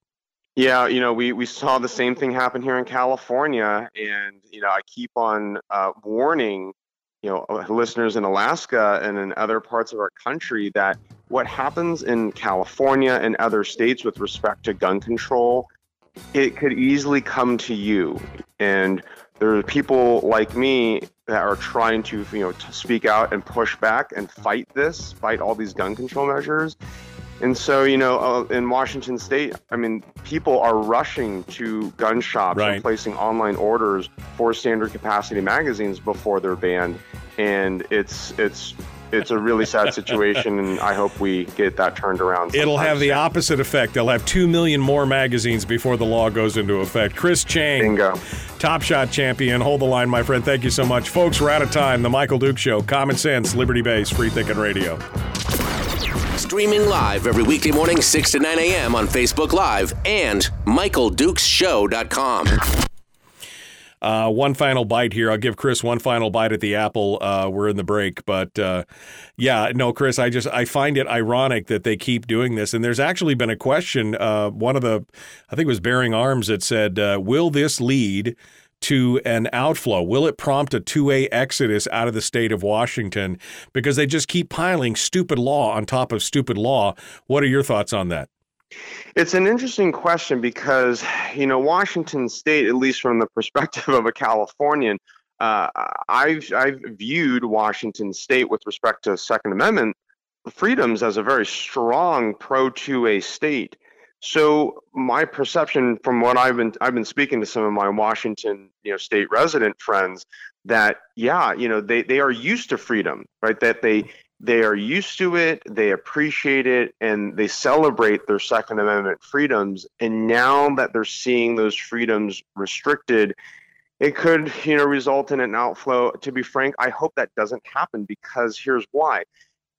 Yeah, we saw the same thing happen here in California, and I keep on warning listeners in Alaska and in other parts of our country that what happens in California and other states with respect to gun control, it could easily come to you. And there are people like me that are trying to, to speak out and push back and fight this, fight all these gun control measures. And so, in Washington State, I mean, people are rushing to gun shops right. and placing online orders for standard capacity magazines before they're banned. And it's a really sad situation, and I hope we get that turned around sometime. It'll have the opposite effect. They'll have 2 million more magazines before the law goes into effect. Chris Cheng, bingo. Top Shot champion. Hold the line, my friend. Thank you so much. Folks, we're out of time. The Michael Duke Show, common sense, liberty-based, free-thinking radio. Streaming live every weekday morning, 6 to 9 a.m. on Facebook Live and MichaelDukesShow.com. One final bite here. I'll give Chris one final bite at the apple. We're in the break. But Chris, I find it ironic that they keep doing this. And there's actually been a question. One of the, I think it was Bearing Arms, that said, will this lead to an outflow? Will it prompt a two-way exodus out of the state of Washington? Because they just keep piling stupid law on top of stupid law. What are your thoughts on that? It's an interesting question because, Washington State, at least from the perspective of a Californian, I've viewed Washington State with respect to Second Amendment freedoms as a very strong pro-two-way state. So my perception from what I've been speaking to some of my Washington, state resident friends, that they are used to freedom, right? That they are used to it, they appreciate it, and they celebrate their Second Amendment freedoms. And now that they're seeing those freedoms restricted, it could, result in an outflow. To be frank, I hope that doesn't happen, because here's why.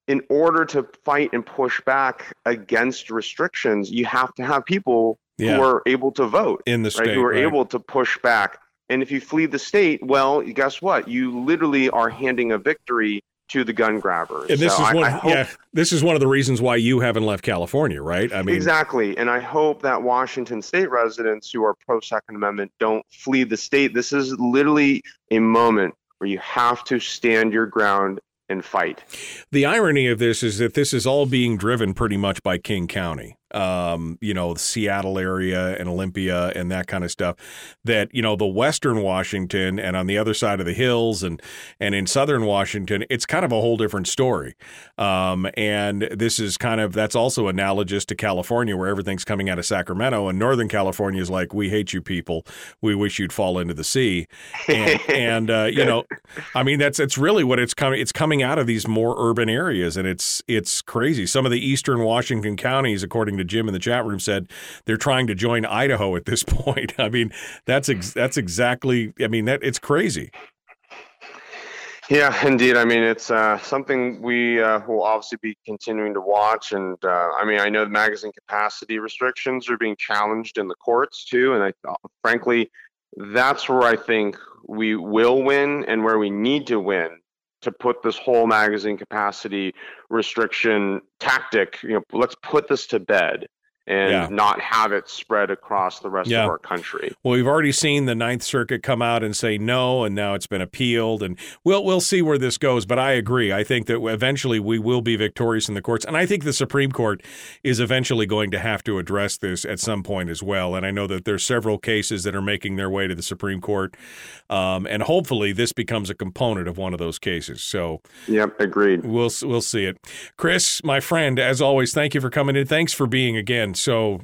In order to fight and push back against restrictions, you have to have people who are able to vote in the state, right? Who are able to push back. And if you flee the state, well, guess what? You literally are handing a victory to the gun grabbers. And this this is one of the reasons why you haven't left California, right? I mean, exactly. And I hope that Washington state residents who are pro Second Amendment don't flee the state. This is literally a moment where you have to stand your ground and fight. The irony of this is that this is all being driven pretty much by King County, the Seattle area and Olympia and that kind of stuff, that, the Western Washington and on the other side of the hills and in Southern Washington, it's kind of a whole different story. And this is that's also analogous to California, where everything's coming out of Sacramento, and Northern California is like, we hate you people. We wish you'd fall into the sea. That's really what it's coming. It's coming out of these more urban areas, and it's crazy. Some of the Eastern Washington counties, according to Jim in the chat room, said they're trying to join Idaho at this point. I mean, that's exactly. I mean, it's crazy. Yeah, indeed. I mean, it's something we will obviously be continuing to watch. And I know the magazine capacity restrictions are being challenged in the courts too. And frankly, that's where I think we will win and where we need to win, to put this whole magazine capacity restriction tactic, let's put this to bed and not have it spread across the rest of our country. Well, we've already seen the Ninth Circuit come out and say no, and now it's been appealed, and we'll see where this goes. But I agree. I think that eventually we will be victorious in the courts, and I think the Supreme Court is eventually going to have to address this at some point as well. And I know that there's several cases that are making their way to the Supreme Court, and hopefully this becomes a component of one of those cases. So, yep, agreed. We'll see it. Chris, my friend, as always, thank you for coming in. Thanks for being again so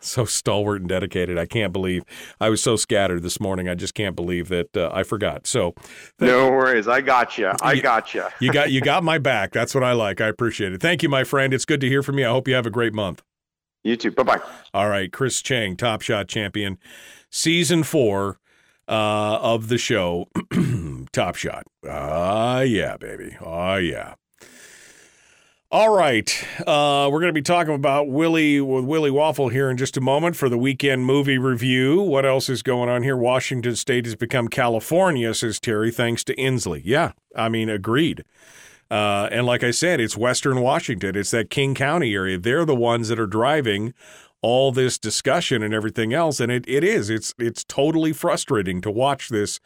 stalwart and dedicated. I can't believe I was so scattered this morning. I just can't believe that I forgot. So no worries. I got you. You got my back. That's what I like. I appreciate it. Thank you, my friend. It's good to hear from you. I hope you have a great month. You too. Bye-bye. All right. Chris Cheng, Top Shot champion, season 4 of the show, Top Shot. Yeah, baby. Oh, yeah. All right, we're going to be talking about Willie Waffle here in just a moment for the weekend movie review. What else is going on here? Washington State has become California, says Terry, thanks to Inslee. Yeah, I mean, agreed. And like I said, it's Western Washington. It's that King County area. They're the ones that are driving all this discussion and everything else, and it's totally frustrating to watch this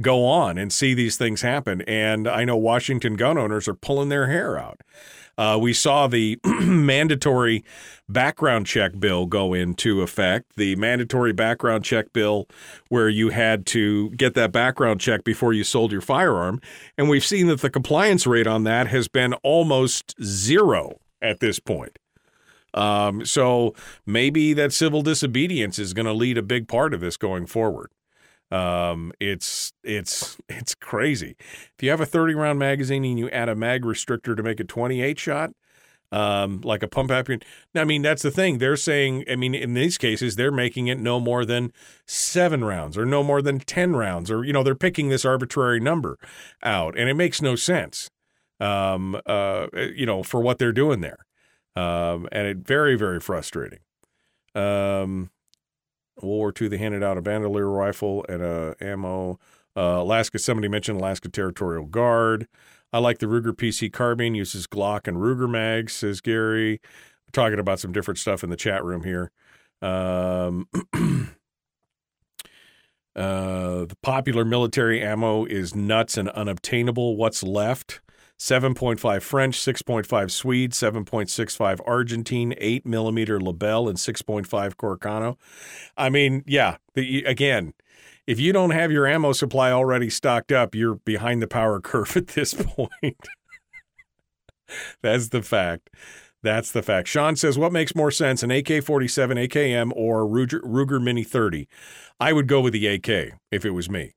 go on and see these things happen. And I know Washington gun owners are pulling their hair out. We saw the mandatory background check bill go into effect, the mandatory background check bill where you had to get that background check before you sold your firearm. And we've seen that the compliance rate on that has been almost zero at this point. So maybe that civil disobedience is going to lead a big part of this going forward. It's crazy. If you have a 30-round magazine and you add a mag restrictor to make a 28 shot, like a pump action, I mean, that's the thing they're saying. I mean, in these cases, they're making it no more than 7 rounds or no more than 10 rounds, or, they're picking this arbitrary number out, and it makes no sense, for what they're doing there. And it very, very frustrating. World War II, they handed out a bandolier rifle and ammo. Alaska, somebody mentioned Alaska Territorial Guard. I like the Ruger PC carbine, uses Glock and Ruger mags, says Gary. We're talking about some different stuff in the chat room here. The popular military ammo is nuts and unobtainable. What's left? 7.5 French, 6.5 Swede, 7.65 Argentine, 8mm Lebel, and 6.5 Corcano. I mean, yeah, again, if you don't have your ammo supply already stocked up, you're behind the power curve at this point. That's the fact. That's the fact. Sean says, what makes more sense, an AK-47, AKM, or Ruger Mini 30? I would go with the AK if it was me.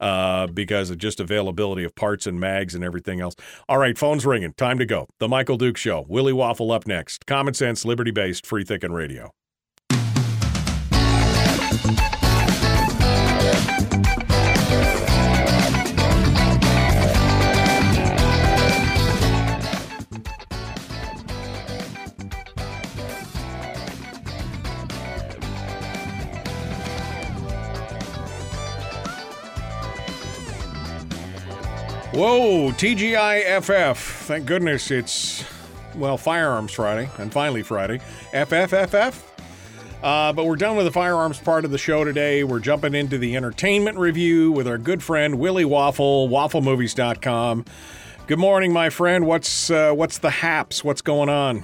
Because of just availability of parts and mags and everything else. All right, phone's ringing. Time to go. The Michael Duke Show. Willie Waffle up next. Common sense, liberty-based, free-thinking radio. Whoa, TGIFF. Thank goodness it's, well, Firearms Friday, and finally Friday. FFFF. But we're done with the firearms part of the show today. We're jumping into the entertainment review with our good friend Willie Waffle, wafflemovies.com. Good morning, my friend. What's the haps? What's going on?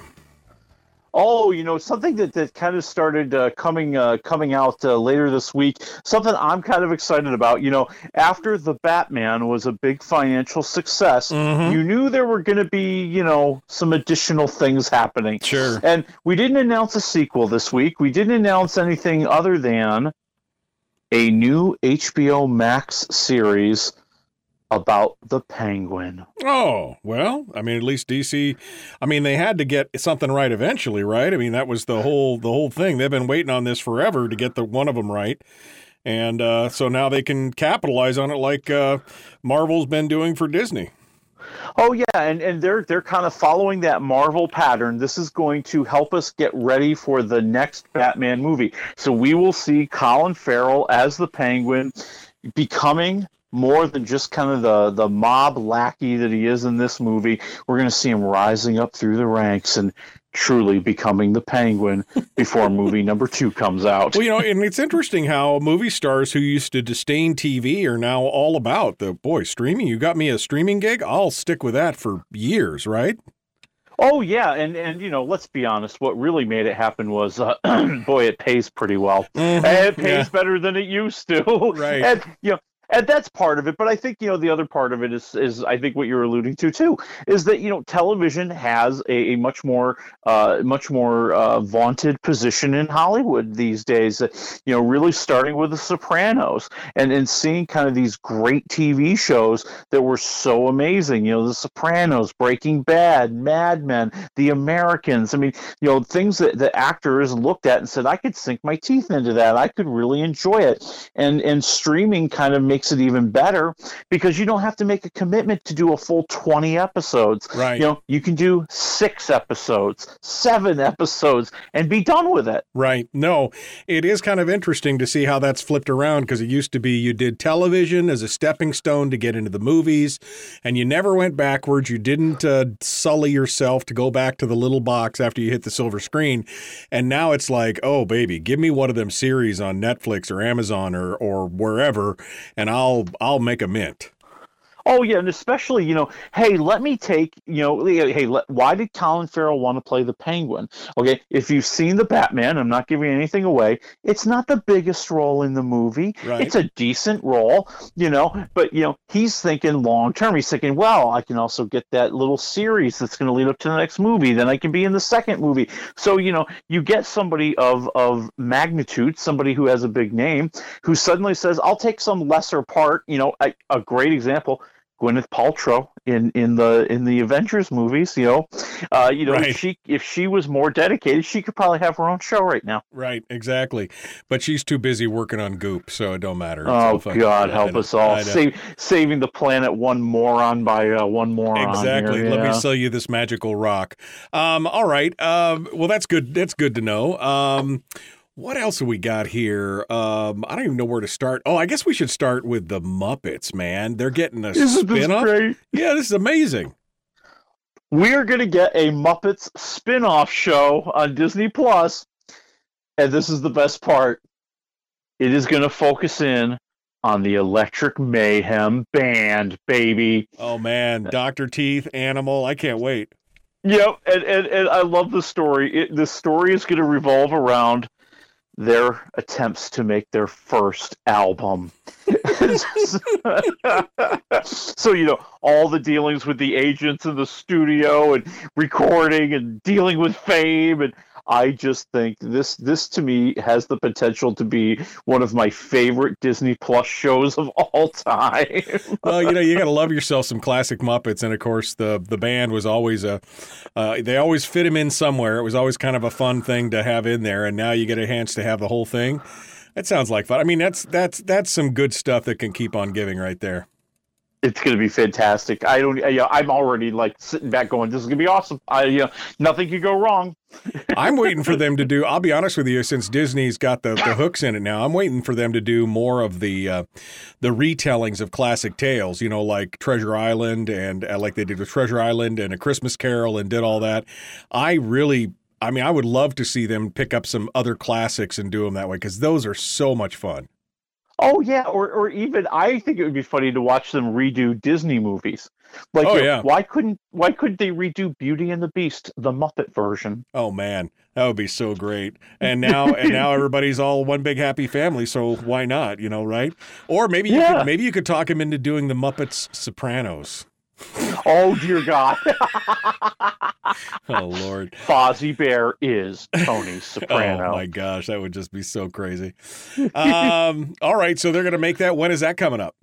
Oh, you know, something that kind of started coming out later this week, something I'm kind of excited about. You know, after The Batman was a big financial success, you knew there were going to be, you know, some additional things happening. Sure. And we didn't announce a sequel this week. We didn't announce anything other than a new HBO Max series about the Penguin. Oh, well, I mean, at least DC, I mean, they had to get something right eventually, right? I mean, that was the whole thing. They've been waiting on this forever to get the one of them right. And so now they can capitalize on it like Marvel's been doing for Disney. Oh, yeah, and they're kind of following that Marvel pattern. This is going to help us get ready for the next Batman movie. So we will see Colin Farrell as the Penguin becoming more than just kind of the mob lackey that he is in this movie. We're going to see him rising up through the ranks and truly becoming the Penguin before movie number 2 comes out. Well, you know, and it's interesting how movie stars who used to disdain TV are now all about the, boy, streaming. You got me a streaming gig? I'll stick with that for years, right? Oh, yeah. And you know, let's be honest. What really made it happen was, boy, it pays pretty well. It pays better than it used to. Right. And, you know, and that's part of it, but I think, you know, the other part of it is I think what you're alluding to too is that, you know, television has a much more vaunted position in Hollywood these days. You know, really starting with The Sopranos and seeing kind of these great TV shows that were so amazing. You know, The Sopranos, Breaking Bad, Mad Men, The Americans. I mean, you know, things that the actors looked at and said, I could sink my teeth into that. I could really enjoy it. And streaming kind of makes it even better because you don't have to make a commitment to do a full 20 episodes. Right. You know, you can do 6 episodes, 7 episodes, and be done with it. Right. No, it is kind of interesting to see how that's flipped around because it used to be you did television as a stepping stone to get into the movies, and you never went backwards. You didn't sully yourself to go back to the little box after you hit the silver screen. And now it's like, oh, baby, give me one of them series on Netflix or Amazon or wherever, and I'll make a mint. Oh, yeah, and especially, you know, hey, let me take, you know, hey, why did Colin Farrell want to play the Penguin? Okay, if you've seen The Batman, I'm not giving anything away, it's not the biggest role in the movie. Right. It's a decent role, you know, but, you know, he's thinking long term. He's thinking, well, I can also get that little series that's going to lead up to the next movie. Then I can be in the second movie. So, you know, you get somebody of magnitude, somebody who has a big name, who suddenly says, I'll take some lesser part. You know, a great example, Gwyneth Paltrow in the Avengers movies, you know, right. if she was more dedicated, she could probably have her own show right now. Right, exactly. But she's too busy working on Goop, so it don't matter. It's God, help us all! Saving the planet one moron by one moron. Exactly. Here, Let me sell you this magical rock. All right. Well, that's good. That's good to know. What else have we got here? I don't even know where to start. Oh, I guess we should start with the Muppets, man. They're getting a spin-off. Great? Yeah, this is amazing. We're going to get a Muppets spin-off show on Disney+. And this is the best part. It is going to focus in on the Electric Mayhem Band, baby. Oh, man. Dr. Teeth, Animal. I can't wait. Yep, and I love the story. The story is going to revolve around their attempts to make their first album. So, you know, all the dealings with the agents in the studio and recording and dealing with fame. And I just think this to me has the potential to be one of my favorite Disney Plus shows of all time. Well, you know, you got to love yourself some classic Muppets. And of course, the band was always they always fit him in somewhere. It was always kind of a fun thing to have in there. And now you get a chance to have the whole thing. That sounds like fun. I mean, that's some good stuff that can keep on giving right there. It's going to be fantastic. I'm already like sitting back going, this is going to be awesome. Nothing could go wrong. I'm waiting for them to do, I'll be honest with you, since Disney's got the hooks in it now, I'm waiting for them to do more of the retellings of classic tales, like Treasure Island and like they did with Treasure Island and A Christmas Carol and did all that. I would love to see them pick up some other classics and do them that way because those are so much fun. Oh, yeah, or even I think it would be funny to watch them redo Disney movies. Like, yeah. Why couldn't they redo Beauty and the Beast, the Muppet version? Oh, man, that would be so great. And now everybody's all one big happy family, so why not, right? Or maybe you could talk him into doing the Muppets Sopranos. Oh, dear God. Oh, Lord. Fozzie Bear is Tony Soprano. Oh, my gosh. That would just be so crazy. All right. So they're going to make that. When is that coming up?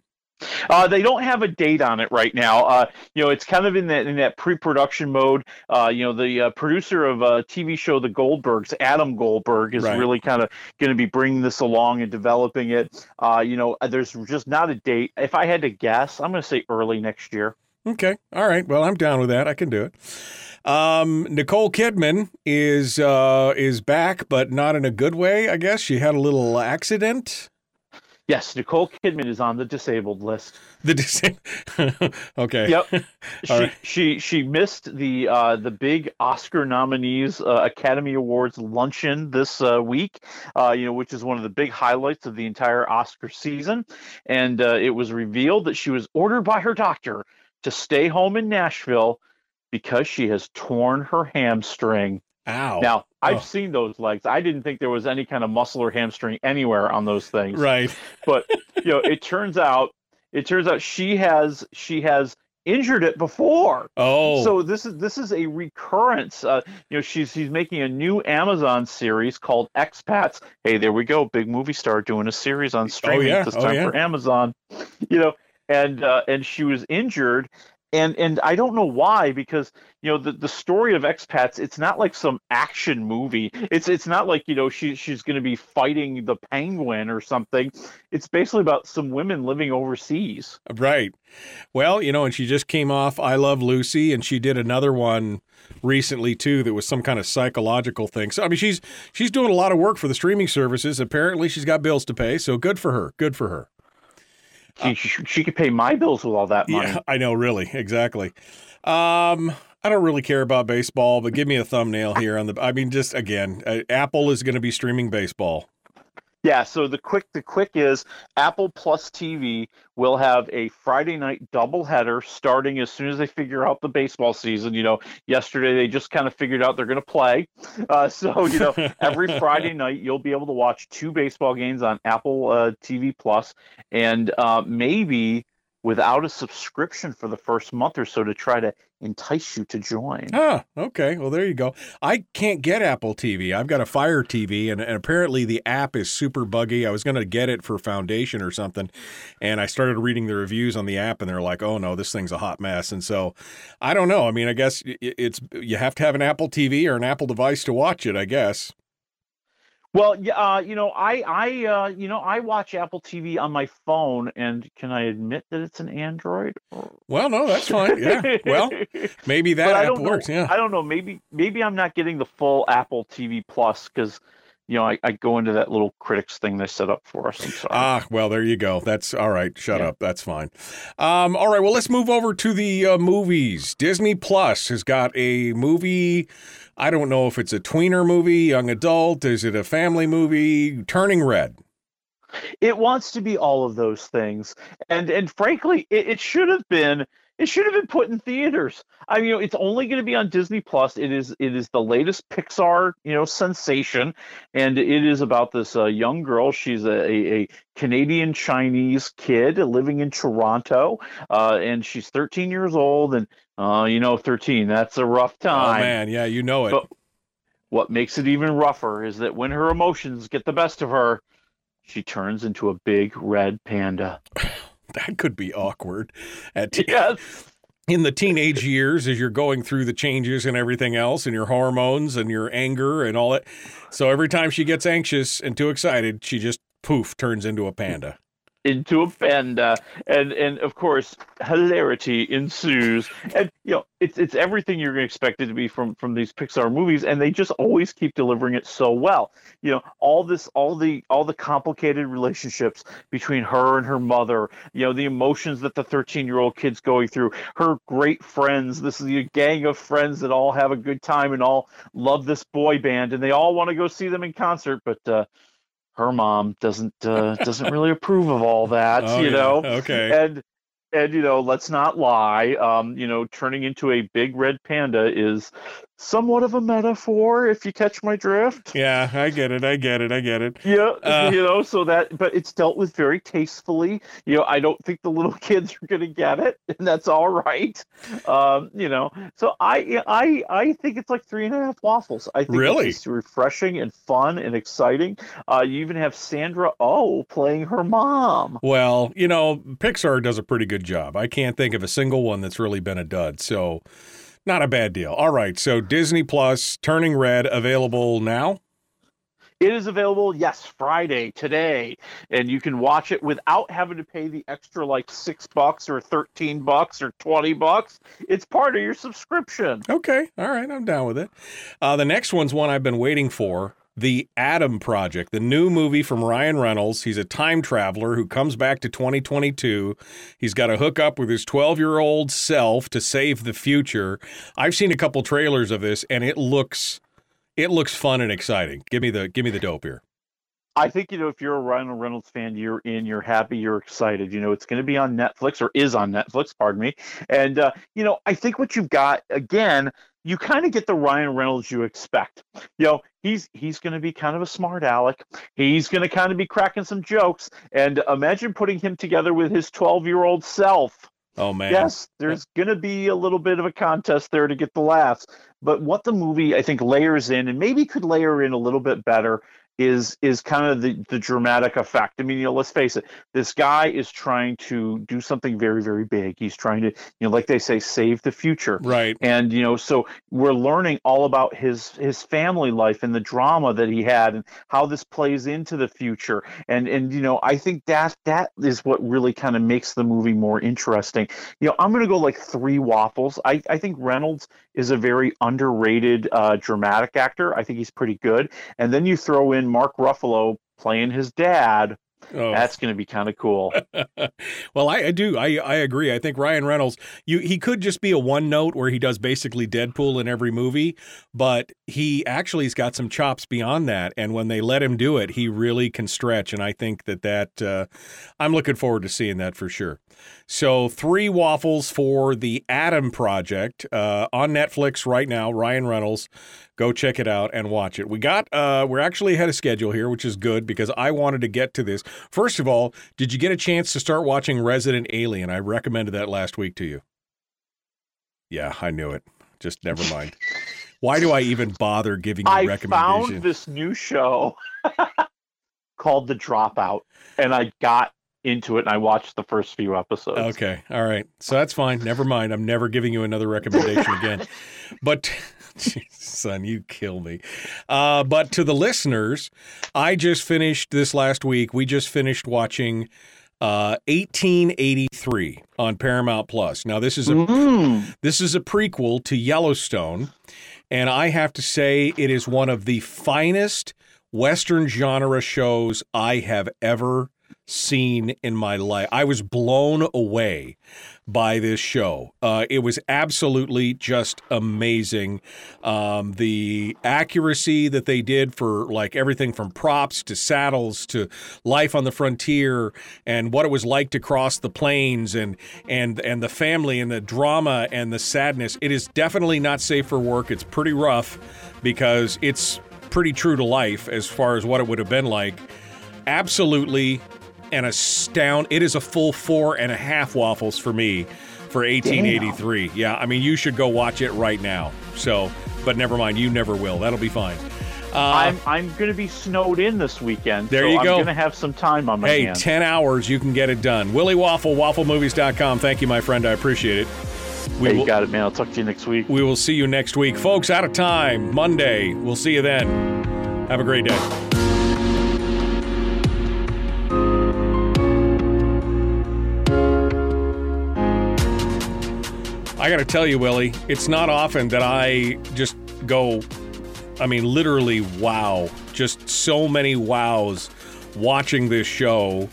They don't have a date on it right now. It's kind of in that pre-production mode. The producer of a TV show, The Goldbergs, Adam Goldberg, is really kind of going to be bringing this along and developing it. There's just not a date. If I had to guess, I'm going to say early next year. Okay. All right. Well, I'm down with that. I can do it. Nicole Kidman is back, but not in a good way, I guess. She had a little accident. Yes, Nicole Kidman is on the disabled list. Okay. Yep. She missed the big Oscar nominees Academy Awards luncheon this week, which is one of the big highlights of the entire Oscar season, and it was revealed that she was ordered by her doctor to stay home in Nashville because she has torn her hamstring. Ow. Now, I've seen those legs. I didn't think there was any kind of muscle or hamstring anywhere on those things. Right. But, it turns out she has injured it before. Oh. So this is a recurrence. She's making a new Amazon series called Expats. Hey, there we go. Big movie star doing a series on streaming for Amazon. And she was injured. And I don't know why, because, the story of Expats, it's not like some action movie. It's not like, she's going to be fighting the penguin or something. It's basically about some women living overseas. Right. Well, and she just came off I Love Lucy, and she did another one recently, too, that was some kind of psychological thing. So, I mean, she's doing a lot of work for the streaming services. Apparently, she's got bills to pay. So good for her. Good for her. She could pay my bills with all that money. Yeah, I know, really. Exactly. I don't really care about baseball, but give me a thumbnail here on the. I mean, just again, Apple is going to be streaming baseball. Yeah. So the quick is Apple Plus TV will have a Friday night doubleheader starting as soon as they figure out the baseball season. Yesterday they just kind of figured out they're going to play. So every Friday night you'll be able to watch two baseball games on Apple TV Plus, and maybe without a subscription for the first month or so to try to entice you to join. Ah, okay. Well, there you go. I can't get Apple TV. I've got a Fire TV, and apparently the app is super buggy. I was going to get it for Foundation or something, and I started reading the reviews on the app, and they're like, oh, no, this thing's a hot mess. And so I don't know. I mean, I guess you have to have an Apple TV or an Apple device to watch it, I guess. Well, I watch Apple TV on my phone, and can I admit that it's an Android? Well, no, that's fine. Yeah, well, maybe that app works. Yeah, I don't know. Maybe I'm not getting the full Apple TV Plus because. I go into that little critics thing they set up for us. I'm sorry. Ah, well, there you go. That's all right. Shut up. That's fine. All right. Well, let's move over to the movies. Disney Plus has got a movie. I don't know if it's a tweener movie, young adult. Is it a family movie? Turning Red. It wants to be all of those things. And frankly, it should have been. It should have been put in theaters. I mean, it's only going to be on Disney Plus. It is the latest Pixar, sensation, and it is about this young girl. She's a Canadian Chinese kid living in Toronto, and she's 13 years old. And 13—that's a rough time. Oh man, yeah, it. But what makes it even rougher is that when her emotions get the best of her, she turns into a big red panda. That could be awkward in the teenage years as you're going through the changes and everything else and your hormones and your anger and all that. So every time she gets anxious and too excited, she just poof turns into a panda. into a and of course hilarity ensues, and you know it's everything you're going to expect it to be from these Pixar movies, and they just always keep delivering it so well. You know, all the complicated relationships between her and her mother, you know, the emotions that the 13-year-old kid's going through, her great friends. This is a gang of friends that all have a good time and all love this boy band, and they all want to go see them in concert, but her mom doesn't really approve of all that, know. Okay. And you know, let's not lie. You know, turning into a big red panda is somewhat of a metaphor, if you catch my drift. Yeah, I get it. Yeah, you know, so that, but it's dealt with very tastefully. You know, I don't think the little kids are going to get it, and that's all right. You know, so I think it's like 3.5 waffles. I think it's refreshing and fun and exciting. You even have Sandra Oh playing her mom. Well, you know, Pixar does a pretty good job. I can't think of a single one that's really been a dud, so not a bad deal. All right, so Disney Plus, Turning Red, available now? It is available, yes, Friday, today, and you can watch it without having to pay the extra like $6 or $13 or $20. It's part of your subscription. Okay, all right, I'm down with it. The next one's one I've been waiting for. The Adam Project, the new movie from Ryan Reynolds. He's a time traveler who comes back to 2022. He's got to hook up with his 12-year-old self to save the future. I've seen a couple trailers of this, and it looks fun and exciting. Give me the dope here. I think, you know, if you're a Ryan Reynolds fan, you're in, you're happy, you're excited. You know, it's going to be on Netflix, or is on Netflix, pardon me. And, you know, I think what you've got, again, you kind of get the Ryan Reynolds you expect. You know, he's going to be kind of a smart aleck. He's going to kind of be cracking some jokes. And imagine putting him together with his 12-year-old self. Oh, man. Yes, there's going to be a little bit of a contest there to get the laughs. But what the movie, I think, layers in, and maybe could layer in a little bit better, is kind of the dramatic effect. I mean, you know, let's face it, this guy is trying to do something very, very big. He's trying to, you know, like they say, save the future. Right. And, you know, so we're learning all about his family life and the drama that he had and how this plays into the future. And you know, I think that is what really kind of makes the movie more interesting. You know, I'm going to go like 3 waffles. I think Reynolds is a very underrated dramatic actor. I think he's pretty good. And then you throw in Mark Ruffalo playing his dad. Oh. That's going to be kind of cool. Well, I do. I agree. I think Ryan Reynolds, he could just be a one note where he does basically Deadpool in every movie, but he actually has got some chops beyond that. And when they let him do it, he really can stretch. And I think that I'm looking forward to seeing that for sure. So 3 waffles for The Adam Project on Netflix right now. Ryan Reynolds. Go check it out and watch it. We're actually ahead of schedule here, which is good because I wanted to get to this. First of all, did you get a chance to start watching Resident Alien? I recommended that last week to you. Yeah, I knew it. Just never mind. Why do I even bother giving you recommendations? I found this new show called The Dropout, and I got into it and I watched the first few episodes. Okay. All right. So that's fine. Never mind. I'm never giving you another recommendation again. But son, you kill me. But to the listeners, I just finished this last week. We just finished watching 1883 on Paramount Plus. Now this is a prequel to Yellowstone, and I have to say it is one of the finest Western genre shows I have ever seen in my life. I was blown away by this show. It was absolutely just amazing. The accuracy that they did for like everything from props to saddles to life on the frontier and what it was like to cross the plains and the family and the drama and the sadness. It is definitely not safe for work. It's pretty rough because it's pretty true to life as far as what it would have been like. Absolutely an astound. It is a full 4.5 waffles for me for 1883. Damn. Yeah, I mean, you should go watch it right now. So, but never mind, you never will. That'll be fine. I'm going to be snowed in this weekend. There so you go. I'm going to have some time on my hands. Hey, 10 hours, you can get it done. Willie Waffle, wafflemovies.com. Thank you, my friend. I appreciate it. You got it, man. I'll talk to you next week. We will see you next week. Folks, out of time. Monday. We'll see you then. Have a great day. I got to tell you, Willie, it's not often that I just go, I mean, literally, wow. Just so many wows watching this show.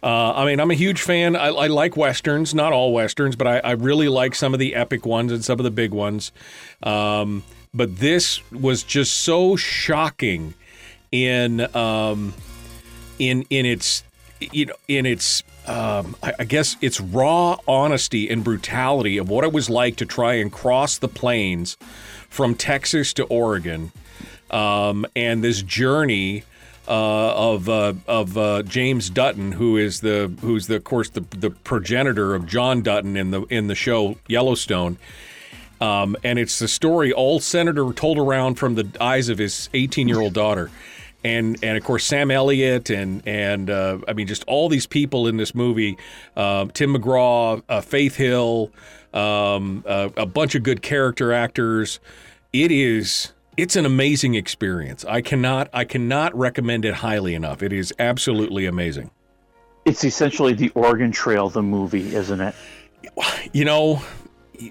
I mean, I'm a huge fan. I like Westerns, not all Westerns, but I really like some of the epic ones and some of the big ones. But this was just so shocking in its I guess it's raw honesty and brutality of what it was like to try and cross the plains from Texas to Oregon, and this journey of James Dutton, who's of course the progenitor of John Dutton in the show Yellowstone. And it's the story old senator told around from the eyes of his 18-year-old daughter. And of course, Sam Elliott and I mean, just all these people in this movie, Tim McGraw, Faith Hill, a bunch of good character actors. It's an amazing experience. I cannot recommend it highly enough. It is absolutely amazing. It's essentially the Oregon Trail, the movie, isn't it? You know,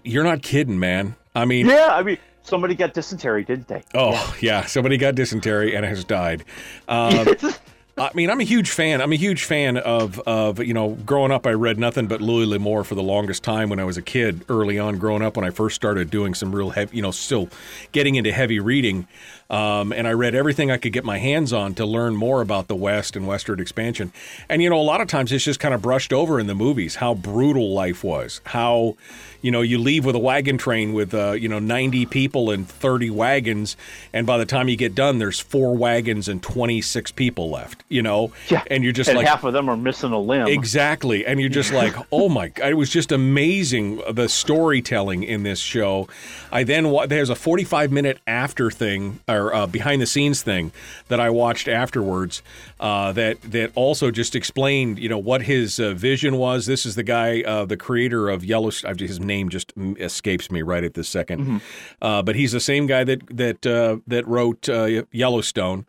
you're not kidding, man. I mean, yeah, I mean. Somebody got dysentery, didn't they? Oh, yeah. Somebody got dysentery and has died. I mean, I'm a huge fan. I'm a huge fan of, you know, growing up, I read nothing but Louis L'Amour for the longest time when I was a kid, early on growing up, when I first started doing some real heavy, you know, still getting into heavy reading. And I read everything I could get my hands on to learn more about the West and Westward expansion. And, you know, a lot of times it's just kind of brushed over in the movies, how brutal life was, how, you know, you leave with a wagon train with, 90 people and 30 wagons. And by the time you get done, there's 4 wagons and 26 people left. You know, yeah. And you're just and like half of them are missing a limb. Exactly. And you're just like, oh, my God, it was just amazing. The storytelling in this show. There's a 45-minute after thing or behind the scenes thing that I watched afterwards that also just explained, you know, what his vision was. This is the guy, the creator of Yellowstone. His name just escapes me right at this second. Mm-hmm. But he's the same guy that wrote Yellowstone.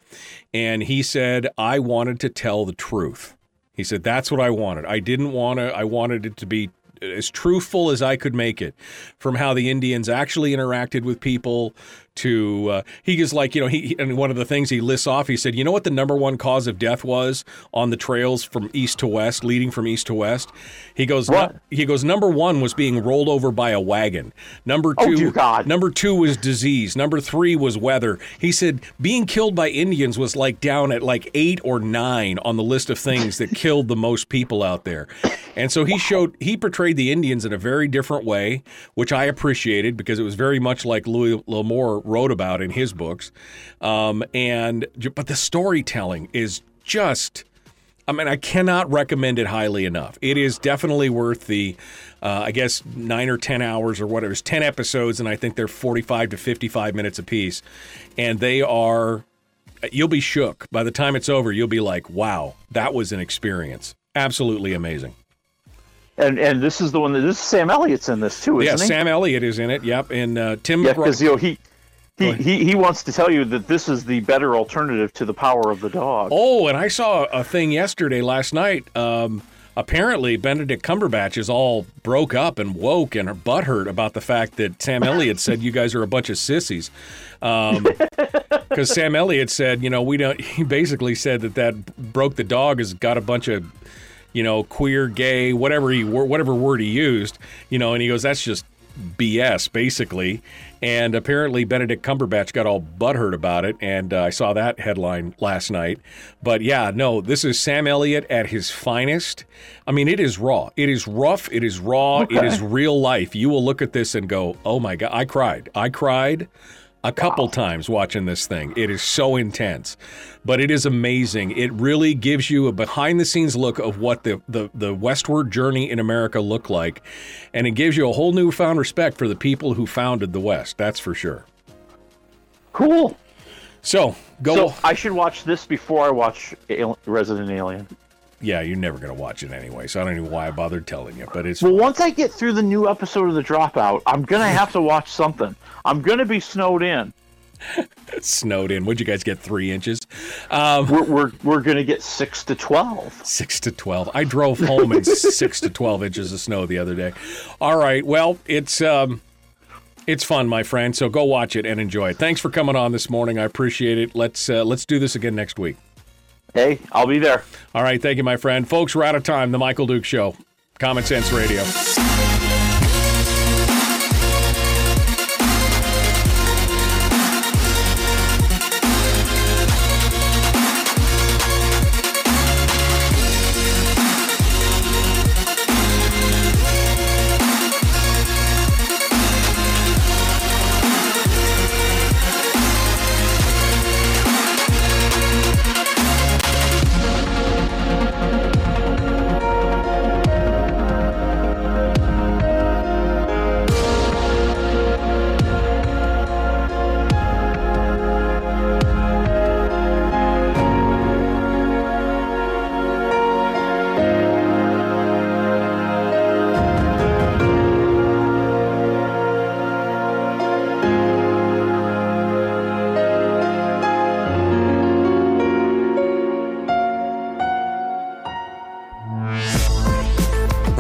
And he said, I wanted to tell the truth. He said, that's what I wanted. I wanted it to be as truthful as I could make it, from how the Indians actually interacted with people to he is like, you know, and one of the things he lists off, he said, you know what the number one cause of death was on the trails from east to west, leading from east to west? He goes, number one was being rolled over by a wagon. Number two, oh, dear God. Number two was disease. Number three was weather. He said being killed by Indians was like down at like 8 or 9 on the list of things that killed the most people out there. And so he portrayed the Indians in a very different way, which I appreciated because it was very much like Louis L'Amour wrote about in his books. But the storytelling is just, I mean, I cannot recommend it highly enough. It is definitely worth the, 9 or 10 hours or whatever. It's 10 episodes, and I think they're 45 to 55 minutes apiece. And you'll be shook. By the time it's over, you'll be like, wow, that was an experience. Absolutely amazing. And this is the one this is Sam Elliott's in this too, isn't he? Yeah, Sam Elliott is in it, yep. And Tim McGraw. Because, you know, He wants to tell you that this is the better alternative to the power of the dog. Oh, and I saw a thing last night. Apparently, Benedict Cumberbatch is all broke up and woke and butthurt about the fact that Sam Elliott said, you guys are a bunch of sissies. Because Sam Elliott said, you know, he basically said that broke the dog has got a bunch of, you know, queer, gay, whatever word he used, you know, and he goes, that's just BS, basically. And apparently Benedict Cumberbatch got all butthurt about it, and I saw that headline last night. But yeah, no, this is Sam Elliott at his finest. I mean, it is raw. It is rough. It is raw. Okay. It is real life. You will look at this and go, oh my God, I cried a couple times watching this thing. It is so intense, but it is amazing. It really gives you a behind-the-scenes look of what the westward journey in America looked like, and it gives you a whole newfound respect for the people who founded the West. That's for sure. Cool. So I should watch this before I watch Resident Alien. Yeah, you're never going to watch it anyway, so I don't know why I bothered telling you. But it's once I get through the new episode of The Dropout, I'm going to have to watch something. I'm going to be snowed in. Snowed in. Would you guys get 3 inches? We're gonna get 6 to 12. 6 to 12. I drove home in 6 to 12 inches of snow the other day. All right. Well, it's fun, my friend. So go watch it and enjoy it. Thanks for coming on this morning. I appreciate it. Let's do this again next week. Hey, I'll be there. All right. Thank you, my friend. Folks, we're out of time. The Michael Duke Show, Common Sense Radio.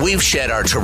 We've shed our